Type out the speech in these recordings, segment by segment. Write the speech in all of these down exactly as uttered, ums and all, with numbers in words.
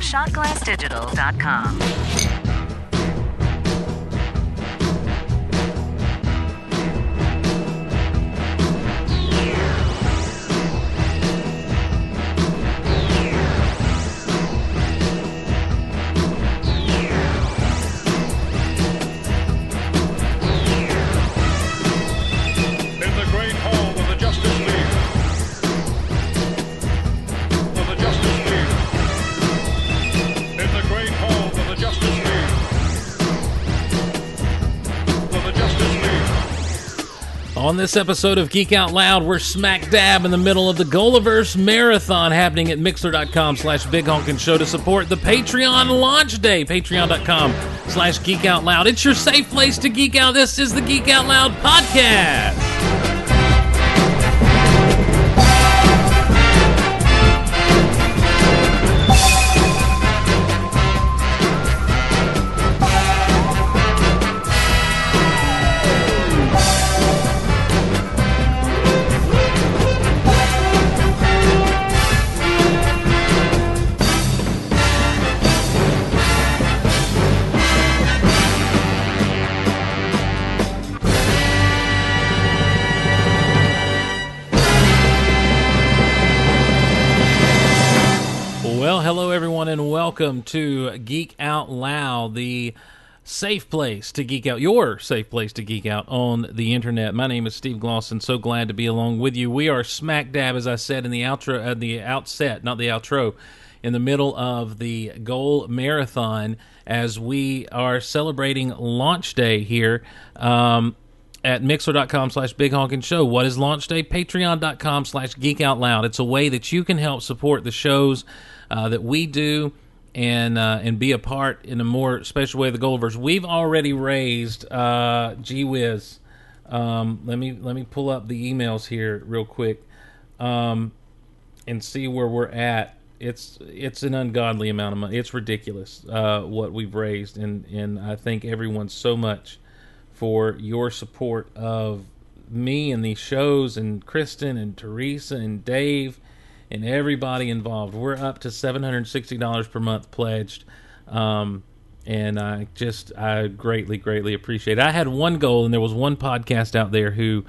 shot glass digital dot com. On this episode of Geek Out Loud, we're smack dab in the middle of the Goalaverse Marathon happening at Mixer.com slash Big Honkin' Show to support the Patreon launch day. Patreon.com slash Geek Out Loud. It's your safe place to geek out. This is the Geek Out Loud podcast. Welcome to Geek Out Loud, the safe place to geek out, your safe place to geek out on the internet. My name is Steve Glosson. So glad to be along with you. We are smack dab, as I said in the outro, at uh, the outset, not the outro, in the middle of the Goal Marathon as we are celebrating launch day here um, at Mixer.com slash Big Honkin' Show. What is launch day? Patreon.com slash Geek Out Loud. It's a way that you can help support the shows uh, that we do. And uh, and be a part in a more special way of the Goalaverse. We've already raised, uh, gee whiz. Um, let me let me pull up the emails here real quick, um, and see where we're at. It's it's an ungodly amount of money. It's ridiculous uh, what we've raised, and and I thank everyone so much for your support of me and these shows, and Kristen and Teresa and Dave. And everybody involved. We're up to seven hundred sixty dollars per month pledged. Um, and I just, I greatly, greatly appreciate it. I had one goal, and there was one podcast out there who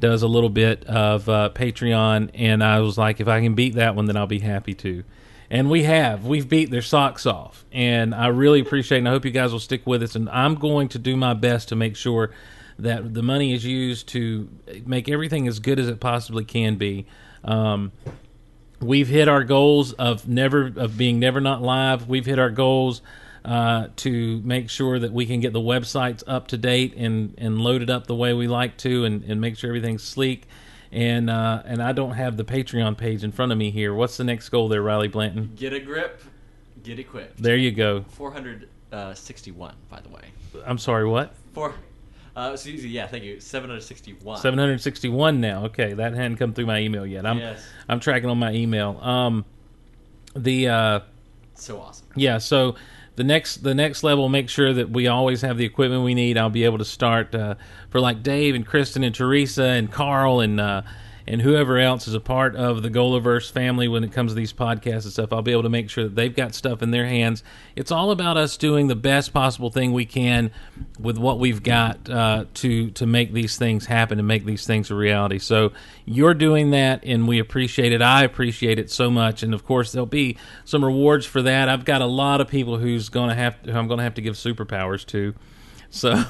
does a little bit of uh, Patreon. And I was like, if I can beat that one, then I'll be happy to. And we have. We've beat their socks off. And I really appreciate it. And I hope you guys will stick with us. And I'm going to do my best to make sure that the money is used to make everything as good as it possibly can be. Um, We've hit our goals of never of being never not live. We've hit our goals uh, to make sure that we can get the websites up to date and, and loaded up the way we like to, and, and make sure everything's sleek. And uh, and I don't have the Patreon page in front of me here. What's the next goal there, Riley Blanton? Get a grip, get equipped. There you go. Four hundred sixty-one, by the way. I'm sorry, what? Four. Uh, so easy, yeah, thank you. seven hundred sixty-one. seven hundred sixty-one now. Okay, that hadn't come through my email yet. I'm yes. I'm tracking on my email. Um, the uh, so awesome. Yeah, so the next the next level, make sure that we always have the equipment we need. I'll be able to start uh, for like Dave and Kristen and Teresa and Carl and uh, and whoever else is a part of the Goalaverse family when it comes to these podcasts and stuff. I'll be able to make sure that they've got stuff in their hands. It's all about us doing the best possible thing we can with what we've got uh, to to make these things happen and make these things a reality. So you're doing that, and we appreciate it. I appreciate it so much. And, of course, there'll be some rewards for that. I've got a lot of people who's gonna have who I'm going to have to give superpowers to. So,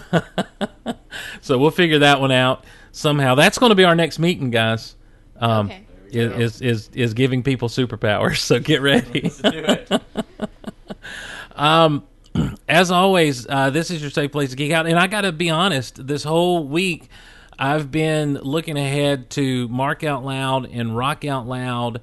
so we'll figure that one out. Somehow, that's going to be our next meeting, guys. Um, okay. is, is is is giving people superpowers. So get ready. Let's do it. um, as always, uh, this is your safe place to geek out. And I got to be honest, this whole week I've been looking ahead to Mark Out Loud and Rock Out Loud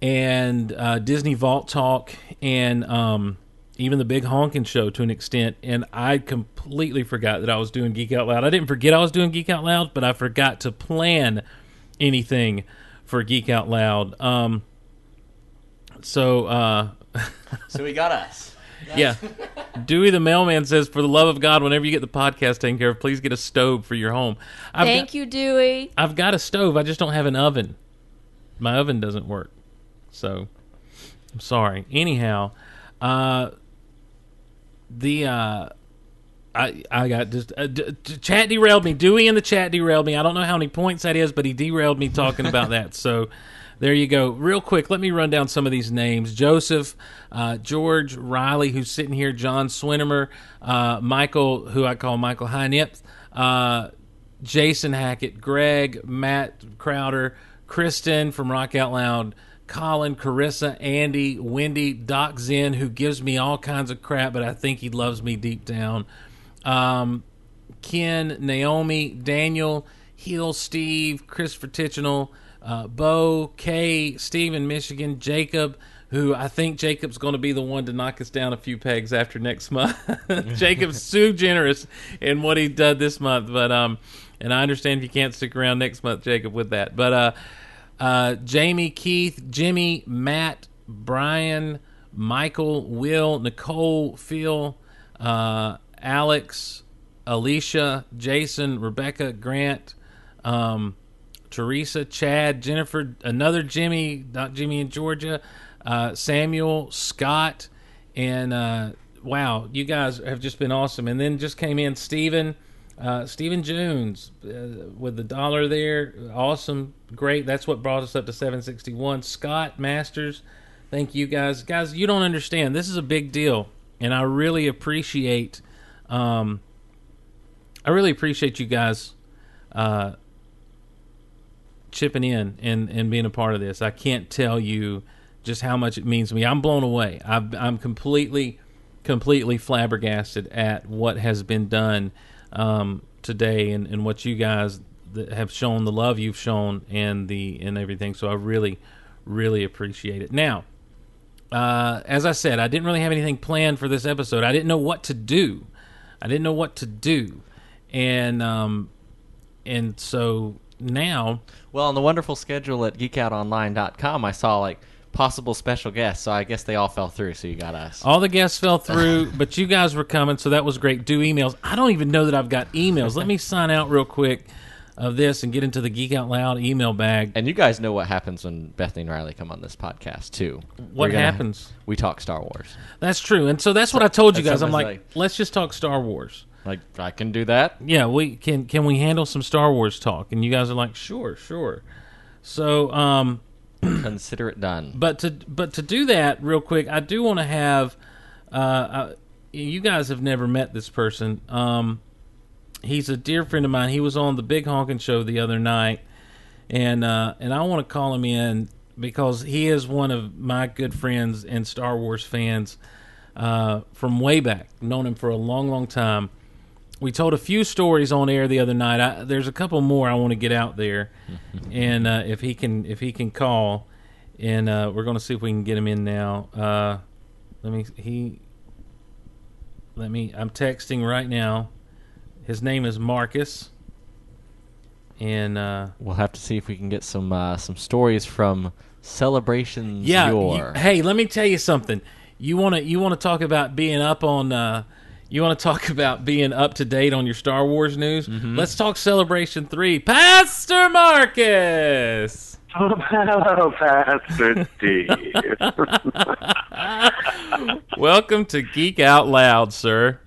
and uh, Disney Vault Talk and um, even the Big Honkin' Show to an extent, and I completely forgot that I was doing Geek Out Loud. I didn't forget I was doing Geek Out Loud, but I forgot to plan anything for Geek Out Loud. Um, so, uh... so we got us. Yeah. Dewey the Mailman says, for the love of God, whenever you get the podcast taken care of, please get a stove for your home. I've Thank got, you, Dewey. I've got a stove. I just don't have an oven. My oven doesn't work. So, I'm sorry. Anyhow... Uh, the uh, I I got just uh, d- d- chat derailed me. Dewey in the chat derailed me. I don't know how many points that is, but he derailed me talking about that. So there you go. Real quick, let me run down some of these names. Joseph, uh, George, Riley, who's sitting here, John Swinimer, uh, Michael, who I call Michael Hynepth, uh, Jason Hackett, Greg, Matt Crowder, Kristen from Rock Out Loud, Colin, Carissa, Andy, Wendy, Doc Zen, who gives me all kinds of crap, but I think he loves me deep down. Um, Ken, Naomi, Daniel, Hill, Steve, Christopher Tichenal, Uh, Bo, Kay, Steven, Michigan, Jacob, who I think Jacob's going to be the one to knock us down a few pegs after next month. Jacob's too generous in what he did this month, but um, and I understand if you can't stick around next month, Jacob, with that. But uh, uh, Jamie, Keith, Jimmy, Matt, Brian, Michael, Will, Nicole, Phil, uh, Alex, Alicia, Jason, Rebecca, Grant, um, Teresa, Chad, Jennifer, another Jimmy, not Jimmy in Georgia, uh, Samuel, Scott, and uh, wow, you guys have just been awesome. And then just came in Stephen, uh, Stephen Jones uh, with the dollar there. Awesome, great. That's what brought us up to seven sixty-one. Scott Masters, thank you guys. Guys, you don't understand. This is a big deal, and I really appreciate, um, I really appreciate you guys. Uh, chipping in and, and being a part of this. I can't tell you just how much it means to me. I'm blown away. I've, I'm completely, completely flabbergasted at what has been done um, today and, and what you guys have shown, the love you've shown and the and everything. So I really, really appreciate it. Now, uh, as I said, I didn't really have anything planned for this episode. I didn't know what to do. I didn't know what to do. And um, and so... Now, well, on the wonderful schedule at geek out online dot com, I saw like possible special guests, so I guess they all fell through. So you got us. All the guests fell through, but you guys were coming, so that was great. Do emails. I don't even know that I've got emails. Let me sign out real quick of this and get into the Geek Out Loud email bag. And you guys know what happens when Bethany and Riley come on this podcast too. What gonna, happens? We talk Star Wars. That's true, and so that's so, what I told you guys. I'm like, like, let's just talk Star Wars. Like, I can do that? Yeah, we can Can we handle some Star Wars talk? And you guys are like, sure, sure. So, um... consider it done. But to but to do that, real quick, I do want to have... Uh, uh, you guys have never met this person. Um, he's a dear friend of mine. He was on the Big Honkin' Show the other night. And, uh, and I want to call him in because he is one of my good friends and Star Wars fans uh, from way back. Known him for a long, long time. We told a few stories on air the other night. I, there's a couple more I want to get out there, and uh, if he can, if he can call, and uh, we're going to see if we can get him in now. Uh, let me he, let me. I'm texting right now. His name is Marcus, and uh, we'll have to see if we can get some uh, some stories from Celebration Three. Yeah. You, hey, let me tell you something. You want to you want to talk about being up on. Uh, You want to talk about being up to date on your Star Wars news? Mm-hmm. Let's talk Celebration Three. Pastor Marcus. Oh, hello, Pastor Steve. Welcome to Geek Out Loud, sir.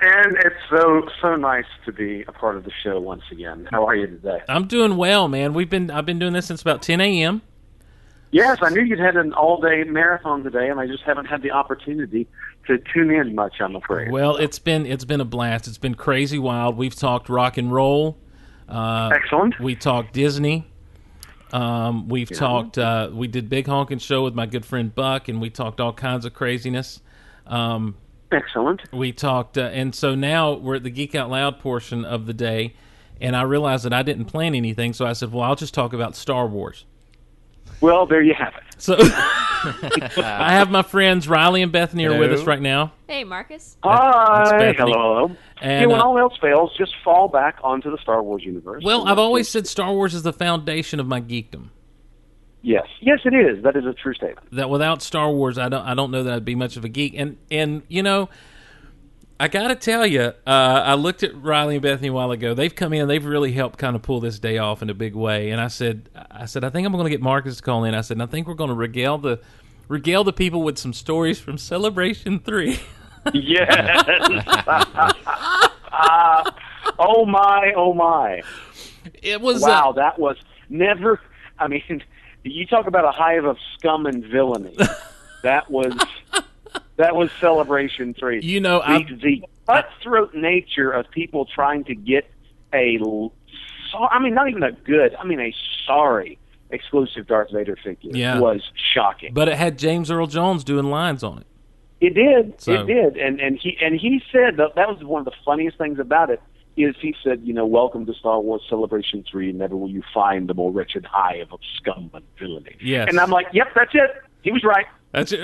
And it's so so nice to be a part of the show once again. How are you today? I'm doing well, man. We've been I've been doing this since about ten a.m. Yes, I knew you'd had an all-day marathon today, and I just haven't had the opportunity to tune in much, I'm afraid. Well, it's been it's been a blast. It's been crazy wild. We've talked rock and roll. Uh, Excellent. We talked Disney. Um, we've yeah. talked. Uh, we did Big Honkin' Show with my good friend Buck, and we talked all kinds of craziness. Um, Excellent. We talked, uh, and so now we're at the Geek Out Loud portion of the day, and I realized that I didn't plan anything, so I said, "Well, I'll just talk about Star Wars." Well, there you have it. So I have my friends Riley and Bethany hello. Are with us right now. Hey, Marcus. Hi. Hello, hello. And hey, when uh, all else fails, just fall back onto the Star Wars universe. Well, I've always said Star Wars is the foundation of my geekdom. Yes, yes, it is. That is a true statement. That without Star Wars, I don't, I don't know that I'd be much of a geek. And and you know, I gotta tell you, uh, I looked at Riley and Bethany a while ago. They've come in. They've really helped kind of pull this day off in a big way. And I said, I said, I think I'm going to get Marcus to call in. I said, and I think we're going to regale the regale the people with some stories from Celebration Three. Yes. uh, oh my, oh my. It was wow. Uh, that was never. I mean, you talk about a hive of scum and villainy. That was that was Celebration Three. You know, the, I, the cutthroat nature of people trying to get a. So, I mean, not even a good. I mean, a sorry exclusive Darth Vader figure yeah. was shocking. But it had James Earl Jones doing lines on it. It did. So. It did. And and he and he said that, that was one of the funniest things about it is he said, you know, welcome to Star Wars Celebration Three. Never will you find the more wretched hive of scum and villainy. Yes. And I'm like, yep, that's it. He was right. That's it.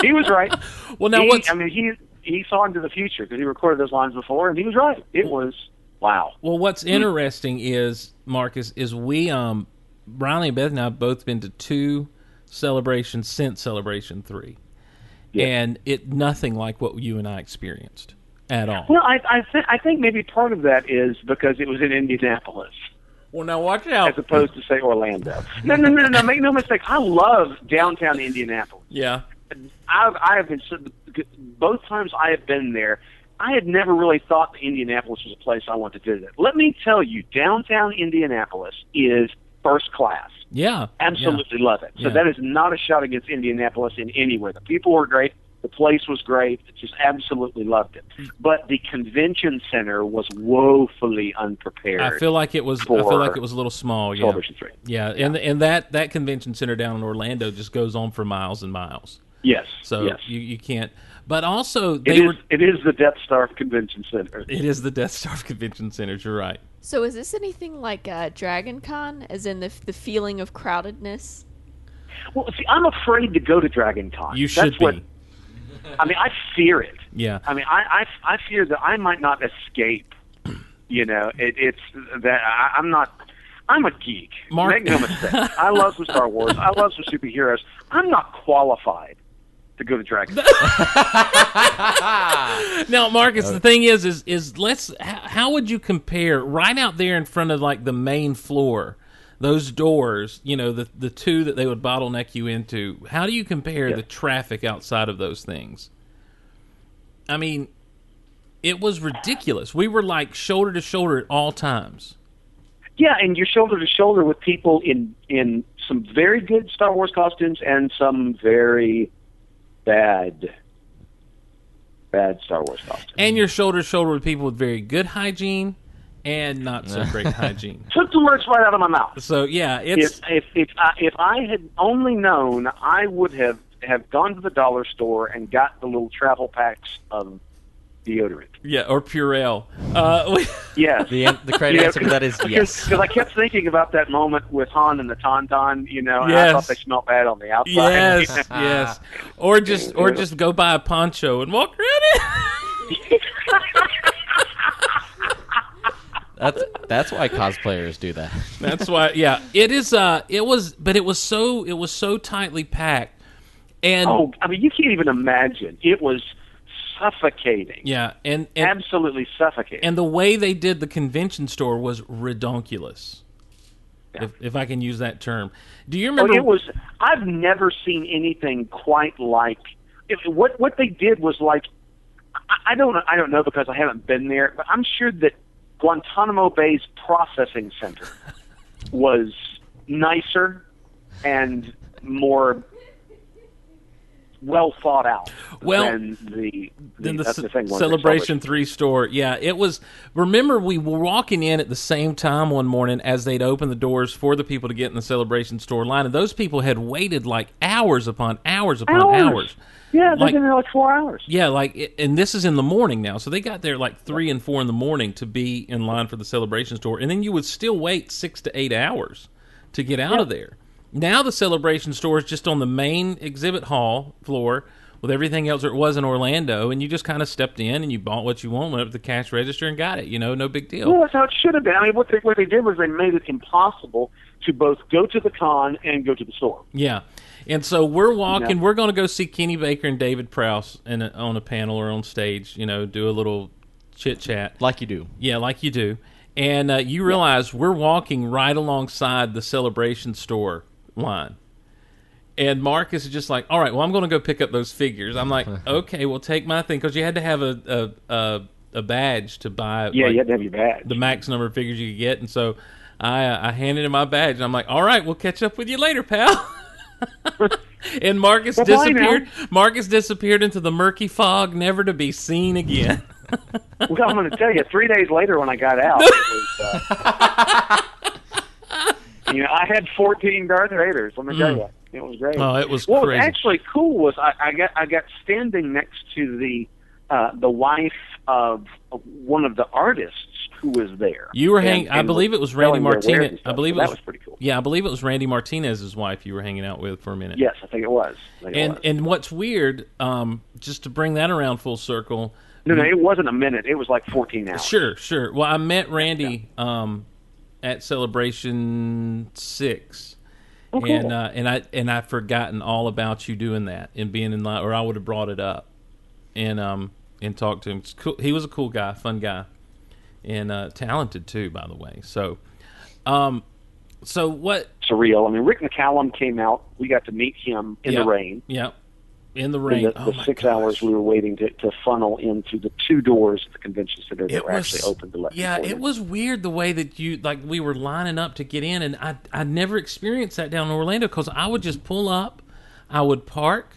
He was right. Well, now what? I mean, he he saw into the future because he recorded those lines before, and he was right. It was. Wow. Well, what's interesting is, Marcus, is we, um, Riley and Beth and I have both been to two celebrations since Celebration Three, yeah. and it nothing like what you and I experienced at all. Well, I I, th- I think maybe part of that is because it was in Indianapolis. Well, now watch out. As opposed to say Orlando. No, no, no, no. no. Make no mistake. I love downtown Indianapolis. Yeah. I've I have been both times I have been there. I had never really thought Indianapolis was a place I wanted to visit. Let me tell you, downtown Indianapolis is first class. Yeah. Absolutely yeah. love it. So yeah. that is not a shot against Indianapolis in any way. The people were great. The place was great. Just absolutely loved it. But the convention center was woefully unprepared. I feel like it was I feel like it was a little small, yeah. Celebration Three. Yeah, yeah. and and that, that convention center down in Orlando just goes on for miles and miles. Yes. So yes. you you can't But also, they it is, were, it is the Death Star Convention Center. It is the Death Star Convention Center. You're right. So, is this anything like uh, Dragon Con, as in the the feeling of crowdedness? Well, see, I'm afraid to go to Dragon Con. You should That's be. What, I mean, I fear it. Yeah. I mean, I, I, I fear that I might not escape. You know, it, it's that I, I'm not. I'm a geek. Mark. Make no mistake. I love some Star Wars. I love some superheroes. I'm not qualified to go to Dragon. Now, Marcus, the thing is, is, is let's. How would you compare right out there in front of like the main floor, those doors? You know, the the two that they would bottleneck you into. How do you compare yeah. the traffic outside of those things? I mean, it was ridiculous. We were like shoulder to shoulder at all times. Yeah, and you're shoulder to shoulder with people in in some very good Star Wars costumes and some very Bad, bad Star Wars costume. And you're shoulder to shoulder with people with very good hygiene and not so great hygiene. Took the words right out of my mouth. So yeah, it's if if if I, if I had only known, I would have, have gone to the dollar store and got the little travel packs of deodorant. Yeah, or Purell. Uh, we, yes. The, the correct yeah, answer to that is yes. Because I kept thinking about that moment with Han and the Tauntaun, you know, and yes. I thought they smelled bad on the outside. Yes, you know? yes. Or just or just go buy a poncho and walk around it. that's that's why cosplayers do that. That's why, yeah. It is. Uh, it was, but it was so it was so tightly packed. And oh, I mean, you can't even imagine. It was suffocating. Yeah, and, and absolutely suffocating. And the way they did the convention store was redonkulous, yeah. if, if I can use that term. Do you remember? Oh, it was. I've never seen anything quite like. If, what what they did was like. I, I don't. I don't know because I haven't been there, but I'm sure that Guantanamo Bay's processing center was nicer and more well thought out well, than the, the, than the, that's the thing, Celebration Three store. Yeah, it was. Remember, we were walking in at the same time one morning as they'd open the doors for the people to get in the Celebration store line, and those people had waited like hours upon hours upon hours. hours. Yeah, they've been there like four hours. Yeah, like, and this is in the morning now, so they got there like three and four in the morning to be in line for the Celebration store, and then you would still wait six to eight hours to get out yeah. of there. Now the Celebration store is just on the main exhibit hall floor with everything else it was in Orlando, and you just kind of stepped in and you bought what you wanted, went up to the cash register and got it. You know, no big deal. Well, that's how it should have been. I mean, what they, what they did was they made it impossible to both go to the con and go to the store. Yeah, and so we're walking. You know? We're going to go see Kenny Baker and David Prowse in a, on a panel or on stage, you know, do a little chit-chat. Like you do. Yeah, like you do. And uh, you realize yeah. we're walking right alongside the Celebration store line, And Marcus is just like, all right, well, I'm going to go pick up those figures. I'm like, okay, well, take my thing. Because you had to have a a, a, a badge to buy. Yeah, like, you had to have your badge. The max number of figures you could get. And so I, uh, I handed him my badge. And I'm like, all right, we'll catch up with you later, pal. And Marcus well, disappeared. Marcus disappeared into the murky fog, never to be seen again. Well, I'm going to tell you, three days later when I got out, it was, uh, you know, I had fourteen Darth Vaders. Let me mm. tell you. It was great. Oh, it was well, crazy. What was actually cool was I, I got I got standing next to the uh, the wife of one of the artists who was there. You were hanging. I believe it was Randy Martinez. I believe so it was, that was pretty cool. Yeah, I believe it was Randy Martinez's wife you were hanging out with for a minute. Yes, I think it was. Think and it was. And what's weird, um, just to bring that around full circle. No, no, it wasn't a minute. It was like fourteen hours. Sure, sure. Well, I met Randy yeah. um, at Celebration Six. Oh, cool. And uh, and I and I've forgotten all about you doing that and being in line, or I would have brought it up and um and talked to him. It's cool. He was a cool guy, fun guy, and uh, talented too, by the way. So, um, so what? Surreal. I mean, Rick McCallum came out. We got to meet him in yep. the rain. Yep. In the rain. In the, oh the six gosh. hours we were waiting to, to funnel into the two doors of the convention center that it were was, actually open to let Yeah, it was weird the way that you, like, we were lining up to get in, and I I never experienced that down in Orlando, because I would just pull up, I would park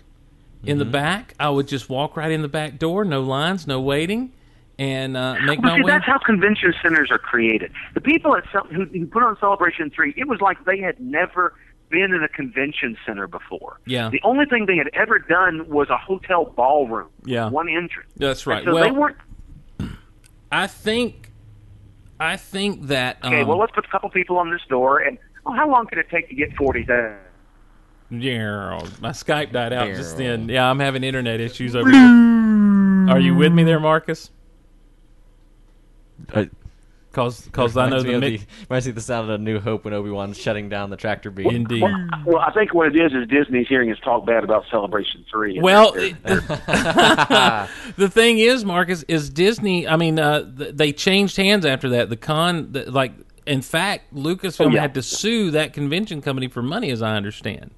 mm-hmm. in the back, I would just walk right in the back door, no lines, no waiting, and uh, make well, my see, way. That's how convention centers are created. The people at who, who put on Celebration Three, it was like they had never been in a convention center before. Yeah. The only thing they had ever done was a hotel ballroom. Yeah. One entrance. That's right. And so well, they weren't. I think. I think that. Okay. Um, well, let's put a couple people on this door, and oh, how long could it take to get forty days? Yeah, my Skype died out Darryl. just then. Yeah, I'm having internet issues over here. Are you with me there, Marcus? I, Cause, cause I know the, the reminds me of the sound of New Hope when Obi-Wan's shutting down the tractor beam. Well, Indeed. Well, well, I think what it is is Disney's hearing us talk bad about Celebration Three. Well, they're, they're, they're... the thing is, Marcus, is Disney. I mean, uh, they changed hands after that. The con, the, like, in fact, Lucasfilm oh, yeah. had to sue that convention company for money, as I understand.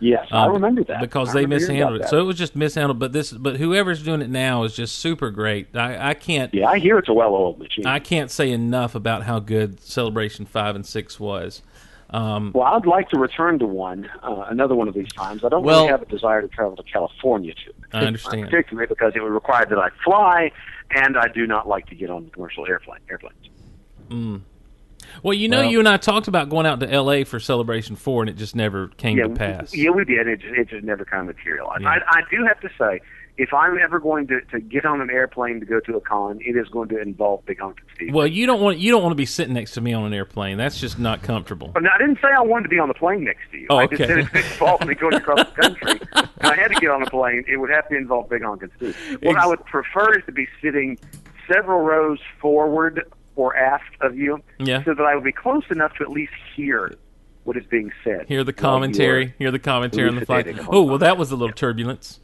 Yes, uh, I remember that because I they mishandled it. So it was just mishandled. But this, but whoever's doing it now is just super great. I, I can't. Yeah, I hear it's a well-oiled machine. I can't say enough about how good Celebration Five and Six was. Um, well, I'd like to return to one, uh, another one of these times. I don't well, really have a desire to travel to California to. I understand, particularly because it would require that I fly, and I do not like to get on commercial airplane airplanes. Mm. Well, you know, well, you and I talked about going out to L A for Celebration Four, and it just never came yeah, to pass. Yeah, we did. It, it just never kind of materialized. Yeah. I, I do have to say, if I'm ever going to, to get on an airplane to go to a con, it is going to involve Big Honkin' Steve. Well, you don't want you don't want to be sitting next to me on an airplane. That's just not comfortable. But no, I didn't say I wanted to be on the plane next to you. Oh, I okay. just said it would involve me going across the country. If I had to get on a plane, it would have to involve Big Honkin' Steve. What Ex- I would prefer is to be sitting several rows forward or aft of you, yeah. so that I would be close enough to at least hear what is being said. Hear the commentary. Hear the commentary on the flight. Oh, well, that was a little yeah. turbulence.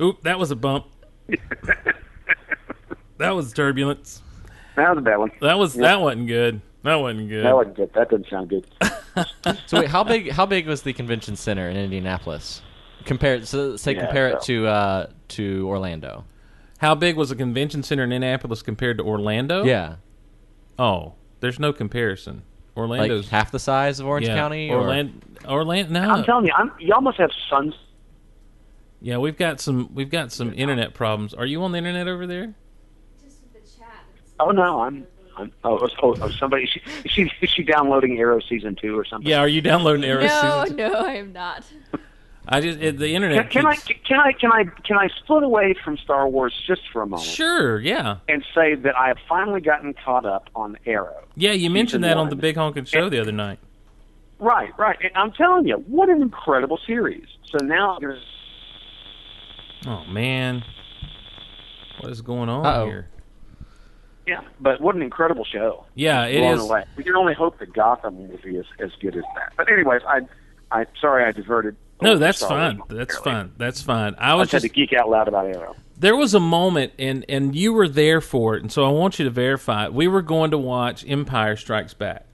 Oop, that was a bump. That was turbulence. That was a bad one. That was yeah. that wasn't good. That wasn't good. That wasn't good. That doesn't sound good. So wait, how big? How big was the convention center in Indianapolis? Compare so say yeah, compare so. it to uh, to Orlando. How big was a convention center in Indianapolis compared to Orlando? Yeah. Oh, there's no comparison. Orlando's like half the size of Orange yeah. County. Or... Orlando, Orlando. No, I'm telling you, I'm, y'all must have suns. Yeah, we've got some. We've got some internet problems. Are you on the internet over there? Just with the chat. Oh no, I'm. I'm oh, oh, oh, somebody. Is she, is she is she downloading Arrow season two or something? Yeah, are you downloading Arrow? No, season two? No, I am not. I just it, the internet. Can, can keeps... I can I can I can I split away from Star Wars just for a moment? Sure, yeah. And say that I have finally gotten caught up on Arrow. Yeah, you mentioned that one. on the Big Honkin' Show and, the other night. Right, right. And I'm telling you, what an incredible series. So now there's. Oh man, what is going on Uh-oh. here? Yeah, but what an incredible show! Yeah, it Blown is. Away. We can only hope that Gotham will be as, as good as that. But anyways, I, I sorry I diverted. No, that's fine. That's fine. That's fine. I was I just had to geek out loud about Arrow. There was a moment, and, and you were there for it, and so I want you to verify it. We were going to watch Empire Strikes Back.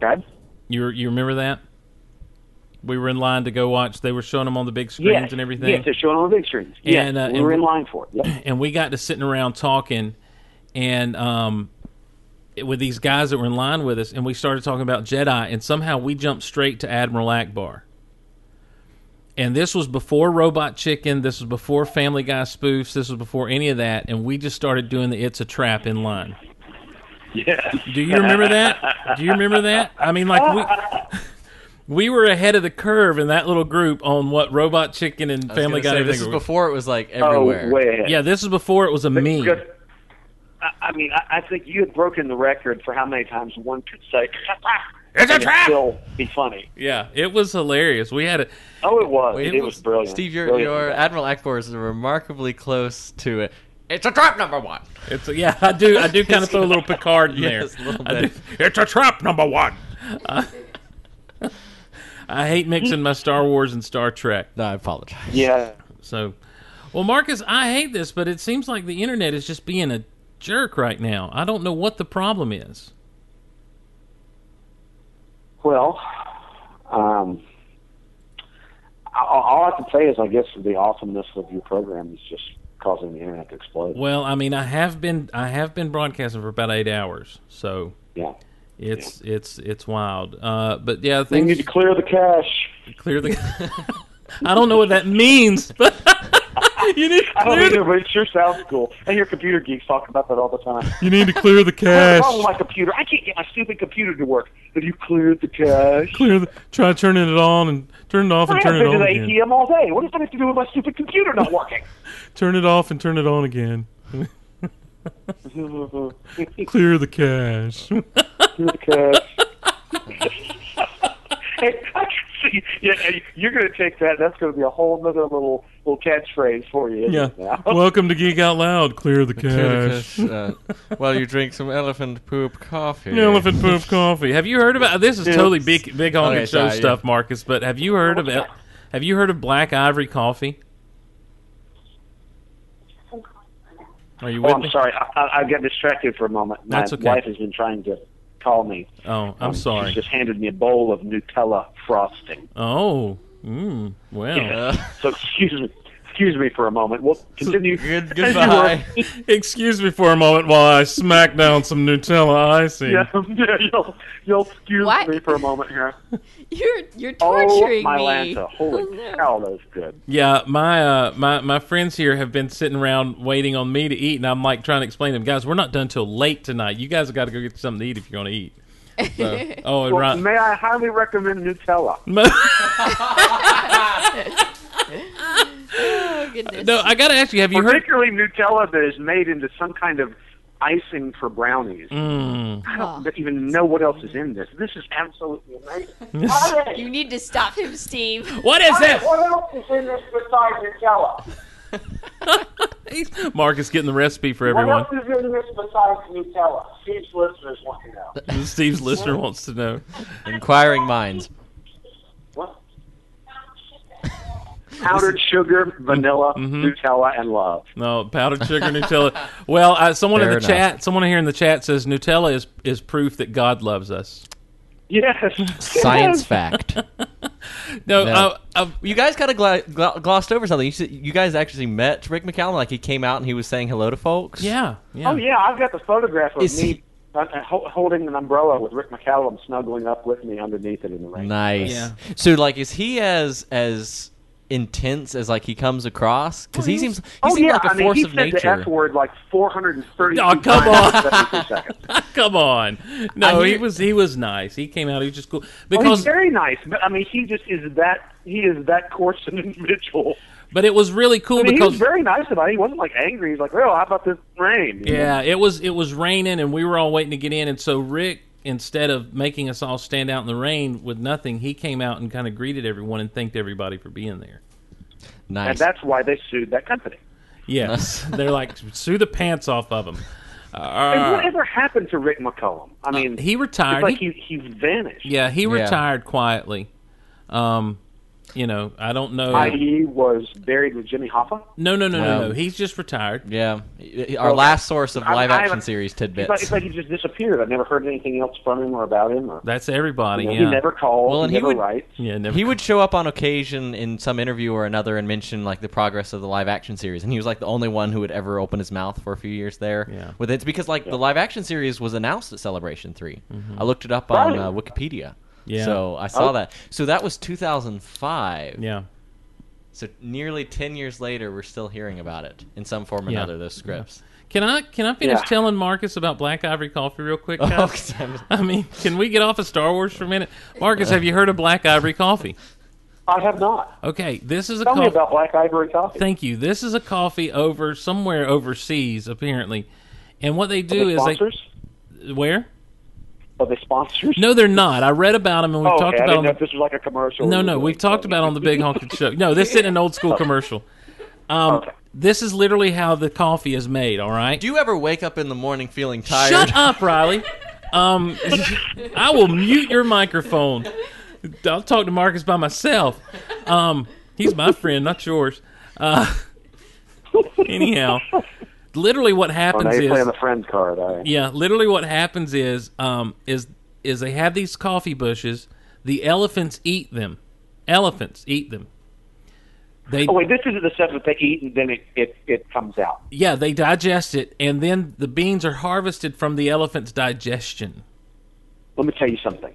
Okay. You you remember that? We were in line to go watch. They were showing them on the big screens yes. and everything. Yes, they're showing them on the big screens. Yes, and, uh, we were and, in line for it. Yep. And we got to sitting around talking and um, with these guys that were in line with us, and we started talking about Jedi, and somehow we jumped straight to Admiral Ackbar. And this was before Robot Chicken. This was before Family Guy spoofs. This was before any of that. And we just started doing the It's a Trap in line. Yeah. Do you remember that? Do you remember that? I mean, like, we we were ahead of the curve in that little group on what Robot Chicken and Family Guy. Say, this is before it was, like, everywhere. Oh, way ahead. Yeah, this is before it was a meme. I mean, I think you had broken the record for how many times one could say, it's a trap! Still be funny. Yeah, it was hilarious. We had a. Oh, it was. It, it was, was brilliant. Steve, your, brilliant. your Admiral Ackbar is remarkably close to it. It's a trap, number one. It's a, yeah, I do. I do kind of throw a little Picard in yes, there. A little bit. Do, it's a trap, number one. Uh, I hate mixing my Star Wars and Star Trek. No, I apologize. Yeah. So, well, Marcus, I hate this, but it seems like the internet is just being a jerk right now. I don't know what the problem is. Well, um, all, all I can say is, I guess, the awesomeness of your program is just causing the internet to explode. Well, I mean, I have been I have been broadcasting for about eight hours, so yeah, it's yeah. it's it's wild. Uh, but yeah, things, we need to clear the cache. Clear the. I don't know what that means, but you need. To I don't either, the... but it sure sounds cool. I hear computer geeks talking about that all the time. You need to clear the cache. What's wrong with my computer? I can't get my stupid computer to work. Have you cleared the cache? Clear the, try turning it on and turn it off and turn it on again. I've been to the A T M all day. What does that have to do with my stupid computer not working? Turn it off and turn it on again. Clear the cache. Clear the cache. Hey, I can see. Yeah, you're going to take that. That's going to be a whole other little little catchphrase for you. Yeah. Welcome to Geek Out Loud. Clear the cache. Clear the cache uh, while you drink some elephant poop coffee. Elephant poop coffee. Have you heard about this? Is totally big big on okay, show sorry, stuff, yeah. Marcus. But have you heard of have you heard of Black Ivory Coffee? Are you? With oh, I'm me? sorry. I, I got distracted for a moment. My That's okay. wife has been trying to. Call me. Oh, I'm um, sorry. She just handed me a bowl of Nutella frosting. Oh, mm, well. Yeah. Uh, so excuse me, excuse me for a moment. We'll continue. Good, goodbye. Excuse me for a moment while I smack down some Nutella icing. Yeah, yeah you'll, you'll excuse what? me for a moment here. You're you're torturing me. Oh my Lanta! Holy oh, no. cow, that's good. Yeah, my uh, my my friends here have been sitting around waiting on me to eat, and I'm like trying to explain to them, guys, we're not done till late tonight. You guys have got to go get something to eat if you're going to eat. So, oh, and well, right. May I highly recommend Nutella? Oh, goodness. No, I gotta ask you. Have you heard particularly Nutella that is made into some kind of icing for brownies? Mm. I don't oh. even know what else is in this. This is absolutely amazing. Is you need to stop him, Steve. What is what this? Is, what else is in this besides Nutella? Marcus getting the recipe for everyone. What else is in this besides Nutella? Steve's listeners want to know. Steve's listener wants to know. Inquiring minds. Powdered sugar, vanilla, mm-hmm. Nutella, and love. No, powdered sugar, Nutella. Well, uh, someone Fair in the enough. chat, someone here in the chat says Nutella is is proof that God loves us. Yes, science yes. fact. no, no. Uh, uh, you guys kind of gla- gla- glossed over something. You, you guys actually met Rick McCallum. Like he came out and he was saying hello to folks. Yeah. yeah. Oh yeah, I've got the photograph of is me he- holding an umbrella with Rick McCallum snuggling up with me underneath it in the rain. Nice. Yeah. So like, is he as as intense as like he comes across because he seems he oh, seems yeah. like a I mean, force of nature. He said the F word like four hundred thirty. Oh come on! Come on! No, I mean, he was he was nice. He came out. He was just cool because oh, he's very nice. But I mean, he just is that he is that coarse an individual. But it was really cool I mean, because he was very nice about it. He wasn't like angry. He's like, well, how about this rain? You yeah, know? it was it was raining and we were all waiting to get in, and so Rick, instead of making us all stand out in the rain with nothing, he came out and kind of greeted everyone and thanked everybody for being there. Nice. And that's why they sued that company. Yes. They're like, sue the pants off of them. Uh, and whatever happened to Rick McCallum? I mean, uh, he retired. It's like he, he, he vanished. Yeah, he retired yeah. quietly. Um, You know, I don't know. I E was buried with Jimmy Hoffa? No, no, no, no, no. He's just retired. Yeah. Our well, last source of live-action series tidbits. It's like, it's like he just disappeared. I've never heard anything else from him or about him. Or, That's everybody, you know, yeah. He never called. Well, and he never would, writes. Yeah, never he called. would show up on occasion in some interview or another and mention, like, the progress of the live-action series. And he was, like, the only one who would ever open his mouth for a few years there. Yeah. With it. Because, like, yeah. the live-action series was announced at Celebration Three. Mm-hmm. I looked it up right. on uh, Wikipedia. Yeah. So I saw oh. that. So that was two thousand five. Yeah. So nearly ten years later, we're still hearing about it in some form or yeah. another. Those scripts. Yeah. Can I can I finish yeah. telling Marcus about Black Ivory Coffee real quick, guys? Oh, I mean, can we get off of Star Wars for a minute? Marcus, have you heard of Black Ivory Coffee? I have not. Okay, this is a. Tell co- me about Black Ivory Coffee. Thank you. This is a coffee over somewhere overseas, apparently, and what they do they is sponsors? they where. Are they sponsors? No, they're not. I read about them, and we've oh, talked okay. about I didn't them. Know if this was like a commercial. No, no, we've talked about on the Big Honkin' Show. No, this isn't an old school okay. commercial. Um, okay. This is literally how the coffee is made. All right. Do you ever wake up in the morning feeling tired? Shut up, Riley. Um, I will mute your microphone. I'll talk to Marcus by myself. Um, he's my friend, not yours. Uh, anyhow. Literally, what happens oh, now you're is playing the friend card. Right? Yeah, literally, what happens is um, is is they have these coffee bushes. The elephants eat them. Elephants eat them. They, oh wait, this isn't the stuff that they eat and then it, it, it comes out. Yeah, they digest it, and then the beans are harvested from the elephant's digestion. Let me tell you something.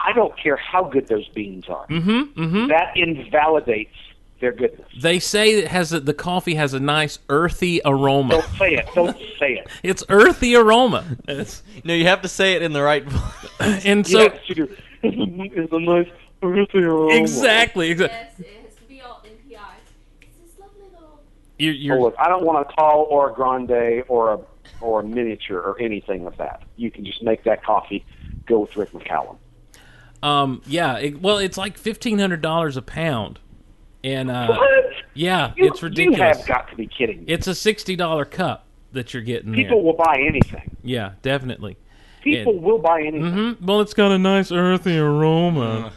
I don't care how good those beans are. Mm-hmm. Mm-hmm. That invalidates. Their goodness. They say it has a, the coffee has a nice earthy aroma. Don't say it. Don't say it. It's earthy aroma. It's, no, you have to say it in the right voice. And so yes, you do. It's a nice earthy aroma. Exactly. Exactly. Yes, it has to be all N P I. It's this lovely little. You're, you're... Oh, look, I don't want a tall or a grande or a or a miniature or anything of that. You can just make that coffee go with Rick McCallum. Um. Yeah. It, well, it's like fifteen hundred dollars a pound. And uh, yeah, you, it's ridiculous. You have got to be kidding me. It's a sixty dollars cup that you're getting there. People will buy anything. Yeah, definitely. People and, will buy anything. Mm-hmm, well, it's got a nice earthy aroma. Uh,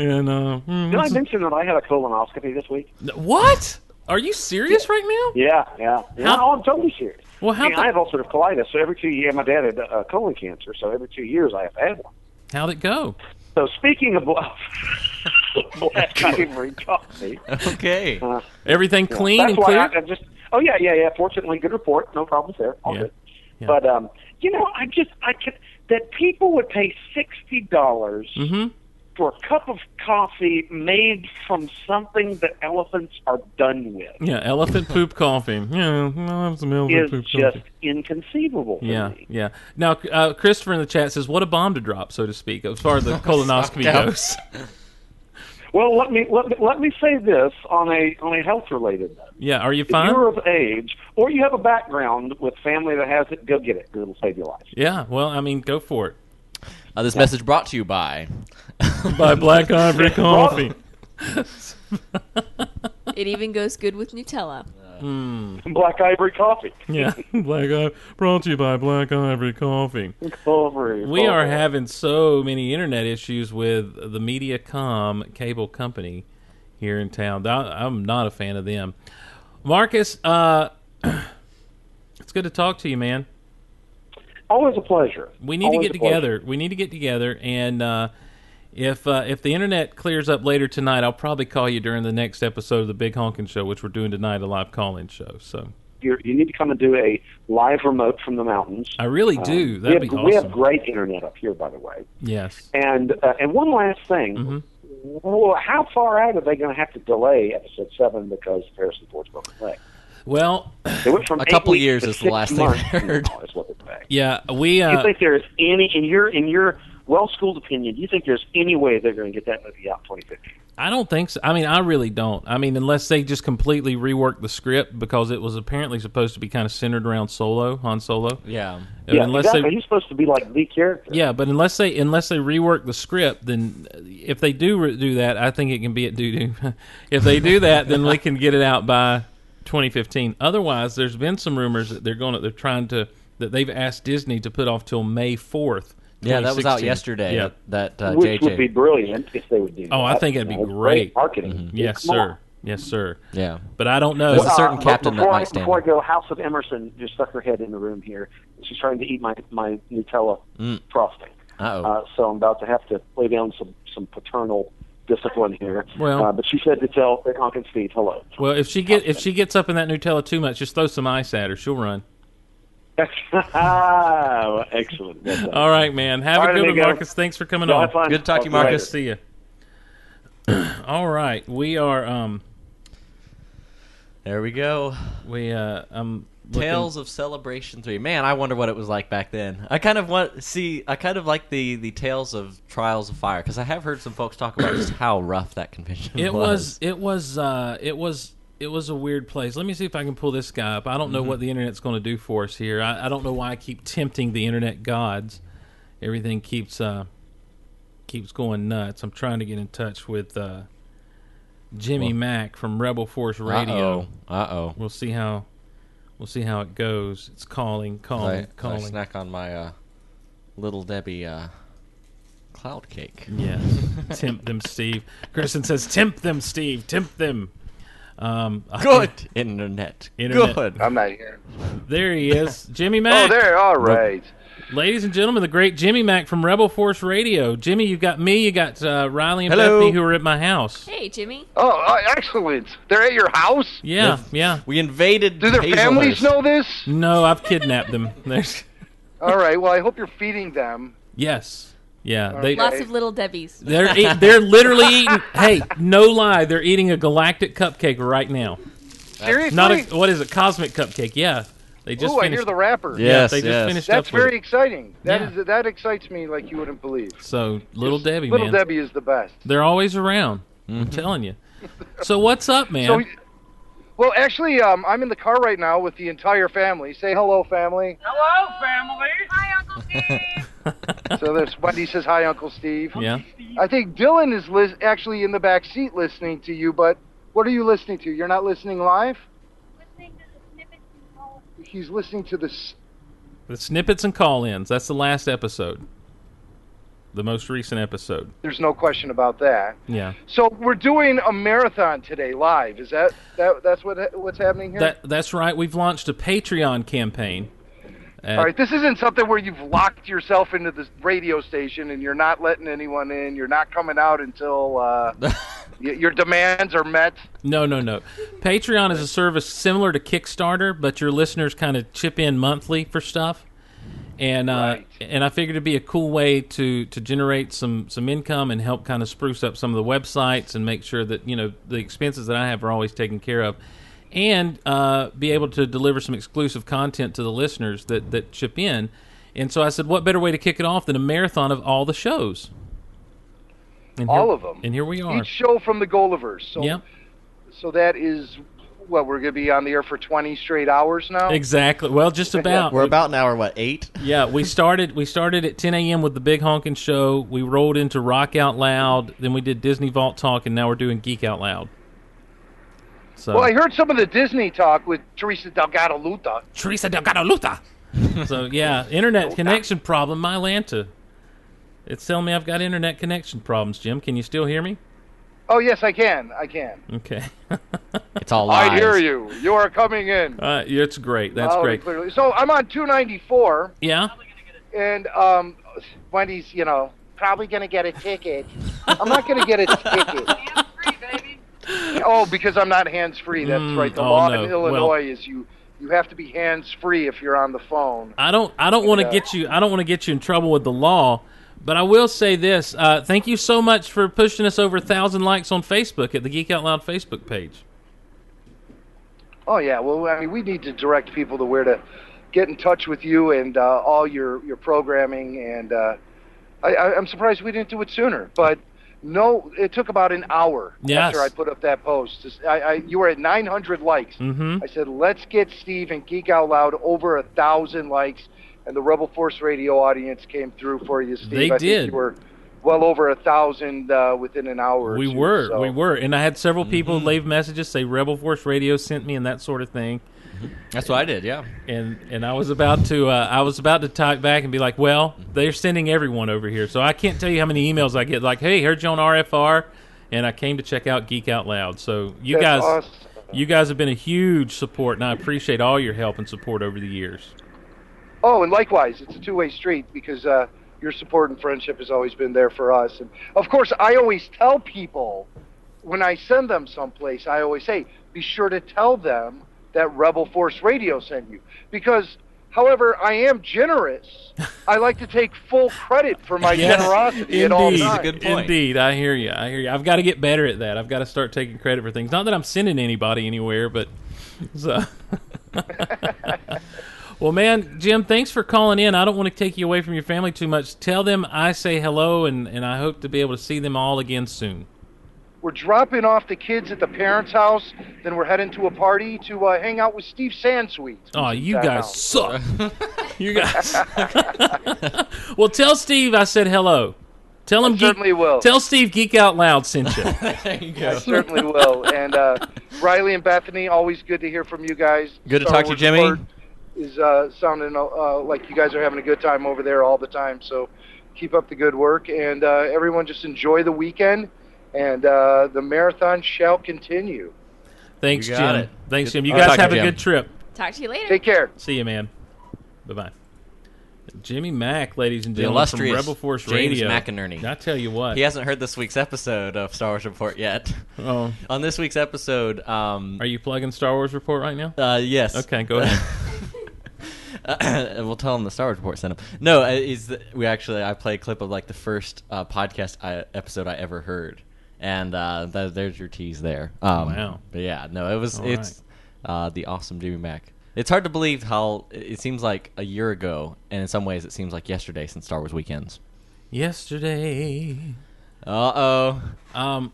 and uh, mm, Did I mention that I had a colonoscopy this week? What? Are you serious yeah. right now? Yeah, yeah. yeah. How, no, I'm totally serious. Well, how I, mean, the, I have ulcerative colitis, so every two years, my dad had uh, colon cancer, so every two years I have to have one. How'd it go? So speaking of Black Ivory Coffee, okay, uh, everything clean yeah, and clear. I, I just, oh yeah, yeah, yeah. Fortunately, good report, no problems there. All yeah. good. Yeah. But um, you know, I just I can, that people would pay sixty dollars mm-hmm. for a cup of coffee made from something that elephants are done with. Yeah, elephant poop coffee. Yeah, I'll have some elephant poop coffee. It's just inconceivable. Yeah, me. yeah. Now, uh, Christopher in the chat says, "What a bomb to drop, so to speak, as far as the colonoscopy goes." Well, let me let me, let me say this on a on a health related note. Yeah, are you fine? If you're of age, or you have a background with family that has it, go get it. It'll save your life. Yeah. Well, I mean, go for it. Uh, this yeah. message brought to you by by Black Ivory Coffee. It even goes good with Nutella. Uh, mm. Black Ivory Coffee. Yeah, Black I- brought to you by Black Ivory Coffee. Coffee. We are having so many internet issues with the MediaCom cable company here in town. I- I'm not a fan of them. Marcus, uh, it's good to talk to you, man. Always a pleasure. We need Always to get together. We need to get together, and uh, if uh, if the internet clears up later tonight, I'll probably call you during the next episode of the Big Honkin' Show, which we're doing tonight, a live call-in show. So You're, you need to come and do a live remote from the mountains. I really do. Um, That'd have, be awesome. We have great internet up here, by the way. Yes. And uh, and one last thing. Mm-hmm. Well, how far out are they going to have to delay episode seven because the Harrison Ford's broken leg? Well, a couple of years is the last thing I heard. Yeah, we. Uh, you think there's any in your in your well-schooled opinion? Do you think there's any way they're going to get that movie out in twenty fifteen? I don't think so. I mean, I really don't. I mean, unless they just completely rework the script because it was apparently supposed to be kind of centered around Solo, Han Solo. Yeah, yeah. Unless exactly. they, he's supposed to be like the character. Yeah, but unless they unless they rework the script, then if they do re- do that, I think it can be at doo doo. If they do that, then we can get it out by twenty fifteen. Otherwise, there's been some rumors that they're going to, they're trying to that they've asked Disney to put off till May fourth Yeah, that was out yesterday. Yeah. That uh, which J J would be brilliant if they would do. Oh, that. I think it'd be uh, great. great marketing. Mm-hmm. Yes, yeah, sir. On. Yes, sir. Yeah, but I don't know. There's a certain uh, captain that might stand. Before I go, House of Emerson just stuck her head in the room here. She's trying to eat my my Nutella mm. frosting. Uh-oh. Uh, so I'm about to have to lay down some some paternal discipline here. Well, uh, but she said to tell Rick Honkin' Steve hello. Well, if she get if she gets up in that Nutella too much, just throw some ice at her. She'll run. Well, excellent. All right, man. Have All a good one, Marcus. Go. Thanks for coming no, on. Fine. Good to talk to you, Marcus. See you. All right, we are. Um, there we go. We uh, um, Tales of Celebration Three. Man, I wonder what it was like back then. I kind of want see. I kind of like the the Tales of Trials of Fire because I have heard some folks talk about just how rough that convention it was. was. It was. Uh, it was. It was a weird place. Let me see if I can pull this guy up. I don't know mm-hmm. what the internet's going to do for us here. I, I don't know why I keep tempting the internet gods. Everything keeps uh, keeps going nuts. I'm trying to get in touch with uh, Jimmy well, Mack from Rebel Force Radio. Uh-oh. Uh-oh. We'll see how we'll see how it goes. It's calling, calling, I, calling. I snack on my uh, Little Debbie uh, cloud cake. Yes. Tempt them, Steve. Kristen says, tempt them, Steve. Tempt them. Um, Good I, internet. internet. Good. I'm out here. There he is, Jimmy Mack. Oh, there. All right, the, ladies and gentlemen, the great Jimmy Mack from Rebel Force Radio. Jimmy, you've got me. You got uh, Riley and Hello. Bethany who are at my house. Hey, Jimmy. Oh, uh, excellent. They're at your house. Yeah, yes. yeah. We invaded. Do their Hazelhurst. Families know this? No, I've kidnapped them. There's. All right. Well, I hope you're feeding them. Yes. Yeah, they, lots of little Debbies. They're eat, they're literally eating. Hey, no lie, they're eating a galactic cupcake right now. Seriously, not a, what is it? Cosmic cupcake? Yeah, they just. Oh, I hear the wrapper. Yes, yes they just yes. finished. That's up very with exciting. That yeah. is that excites me like you wouldn't believe. So little just, Debbie, little man. Debbie is the best. They're always around. Mm-hmm. I'm telling you. So what's up, man? So, well, actually, um, I'm in the car right now with the entire family. Say hello, family. Hello, family. Hi, Uncle Steve. So there's Wendy says hi, Uncle Steve. Yeah. I think Dylan is li- actually in the back seat listening to you, but what are you listening to? You're not listening live? Listening to the snippets and call-ins. He's listening to the... S- the snippets and call-ins. That's the last episode. The most recent episode. There's no question about that. Yeah. So we're doing a marathon today live. Is that, that that's what what's happening here? That, that's right. We've launched a Patreon campaign. Uh, All right, this isn't something where you've locked yourself into this radio station and you're not letting anyone in. You're not coming out until uh, y- your demands are met. No, no, no. Patreon is a service similar to Kickstarter, but your listeners kind of chip in monthly for stuff. And uh, right. and I figured it'd be a cool way to, to generate some, some income and help kind of spruce up some of the websites and make sure that, you know, the expenses that I have are always taken care of. And uh, be able to deliver some exclusive content to the listeners that, that chip in. And so I said, what better way to kick it off than a marathon of all the shows? And all here, of them. And here we are. Each show from the Goalaverse. So, yep. So that is, what, we're going to be on the air for twenty straight hours now? Exactly. Well, just about. We're about an hour, what, eight? Yeah, we started We started at ten a.m. with the Big Honkin' Show. We rolled into Rock Out Loud. Then we did Disney Vault Talk, and now we're doing Geek Out Loud. So. Well, I heard some of the Disney talk with Teresa Delgado Luta. Teresa Delgado Luta. So, yeah, internet connection problem, my Lanta. It's telling me I've got internet connection problems, Jim. Can you still hear me? Oh, yes, I can. I can. Okay. It's all lies. I hear you. You are coming in. Uh, it's great. That's oh, great. Clearly. So I'm on two ninety-four. Yeah. And um, Wendy's, you know, probably going to get a ticket. I'm not going to get a ticket. Hands-free, baby. Oh, because I'm not hands-free, that's mm, right. The oh, law no. in Illinois well, is you, you have to be hands-free if you're on the phone. I don't I don't want to uh, get you I don't want to get you in trouble with the law, but I will say this. Uh, thank you so much for pushing us over one thousand likes on Facebook at the Geek Out Loud Facebook page. Oh, yeah. Well, I mean, we need to direct people to where to get in touch with you and uh, all your, your programming, and uh, I, I'm surprised we didn't do it sooner, but... No, it took about an hour yes. after I put up that post. I, I, you were at nine hundred likes. Mm-hmm. I said, let's get Steve and Geek Out Loud over one thousand likes, and the Rebel Force Radio audience came through for you, Steve. They I did. Think you were well over one thousand uh, within an hour or We two, were, so. we were. And I had several people mm-hmm. leave messages, say Rebel Force Radio sent me and that sort of thing. That's what I did, yeah. And and I was about to uh, I was about to type back and be like, well, they're sending everyone over here, so I can't tell you how many emails I get. Like, hey, heard you on R F R, and I came to check out Geek Out Loud. So you That's guys, awesome. you guys have been a huge support, and I appreciate all your help and support over the years. Oh, and likewise, it's a two-way street because uh, your support and friendship has always been there for us. And of course, I always tell people when I send them someplace, I always say, be sure to tell them that Rebel Force Radio sent you. Because, however, I am generous. I like to take full credit for my yes, generosity indeed. at all times. Good point. Indeed, I hear you. I hear you. I've got to get better at that. I've got to start taking credit for things. Not that I'm sending anybody anywhere, but... So. Well, man, Jim, thanks for calling in. I don't want to take you away from your family too much. Tell them I say hello, and, and I hope to be able to see them all again soon. We're dropping off the kids at the parents' house, then we're heading to a party to uh, hang out with Steve Sansweet. Oh, you guys house. suck. You guys. Well, tell Steve I said hello. Tell him. I certainly geek, will. Tell Steve Geek Out Loud sent you. There you go. I certainly will. And uh, Riley and Bethany, always good to hear from you guys. Good Star to talk Wars to Jimmy. Report is uh, sounding uh, like you guys are having a good time over there all the time. So keep up the good work, and uh, everyone just enjoy the weekend. And uh, the marathon shall continue. Thanks, Jim. It. Thanks, Jim. You I'll guys have a Jim. good trip. Talk to you later. Take care. See you, man. Bye-bye. Jimmy Mack, ladies and gentlemen, the illustrious from Rebel Force James Radio. McInerney. I tell you what. He hasn't heard this week's episode of Star Wars Report yet. Oh. On this week's episode... Um, Are you plugging Star Wars Report right now? Uh, yes. Okay, go ahead. Uh, we'll tell him the Star Wars Report sent him. No, is we actually... I play a clip of like the first uh, podcast I, episode I ever heard. And uh, th- there's your tease there. Um, wow. But yeah, no, it was All it's right. uh, the awesome Jimmy Mack. It's hard to believe how it seems like a year ago, and in some ways it seems like yesterday since Star Wars Weekends. Yesterday. Uh-oh. Um,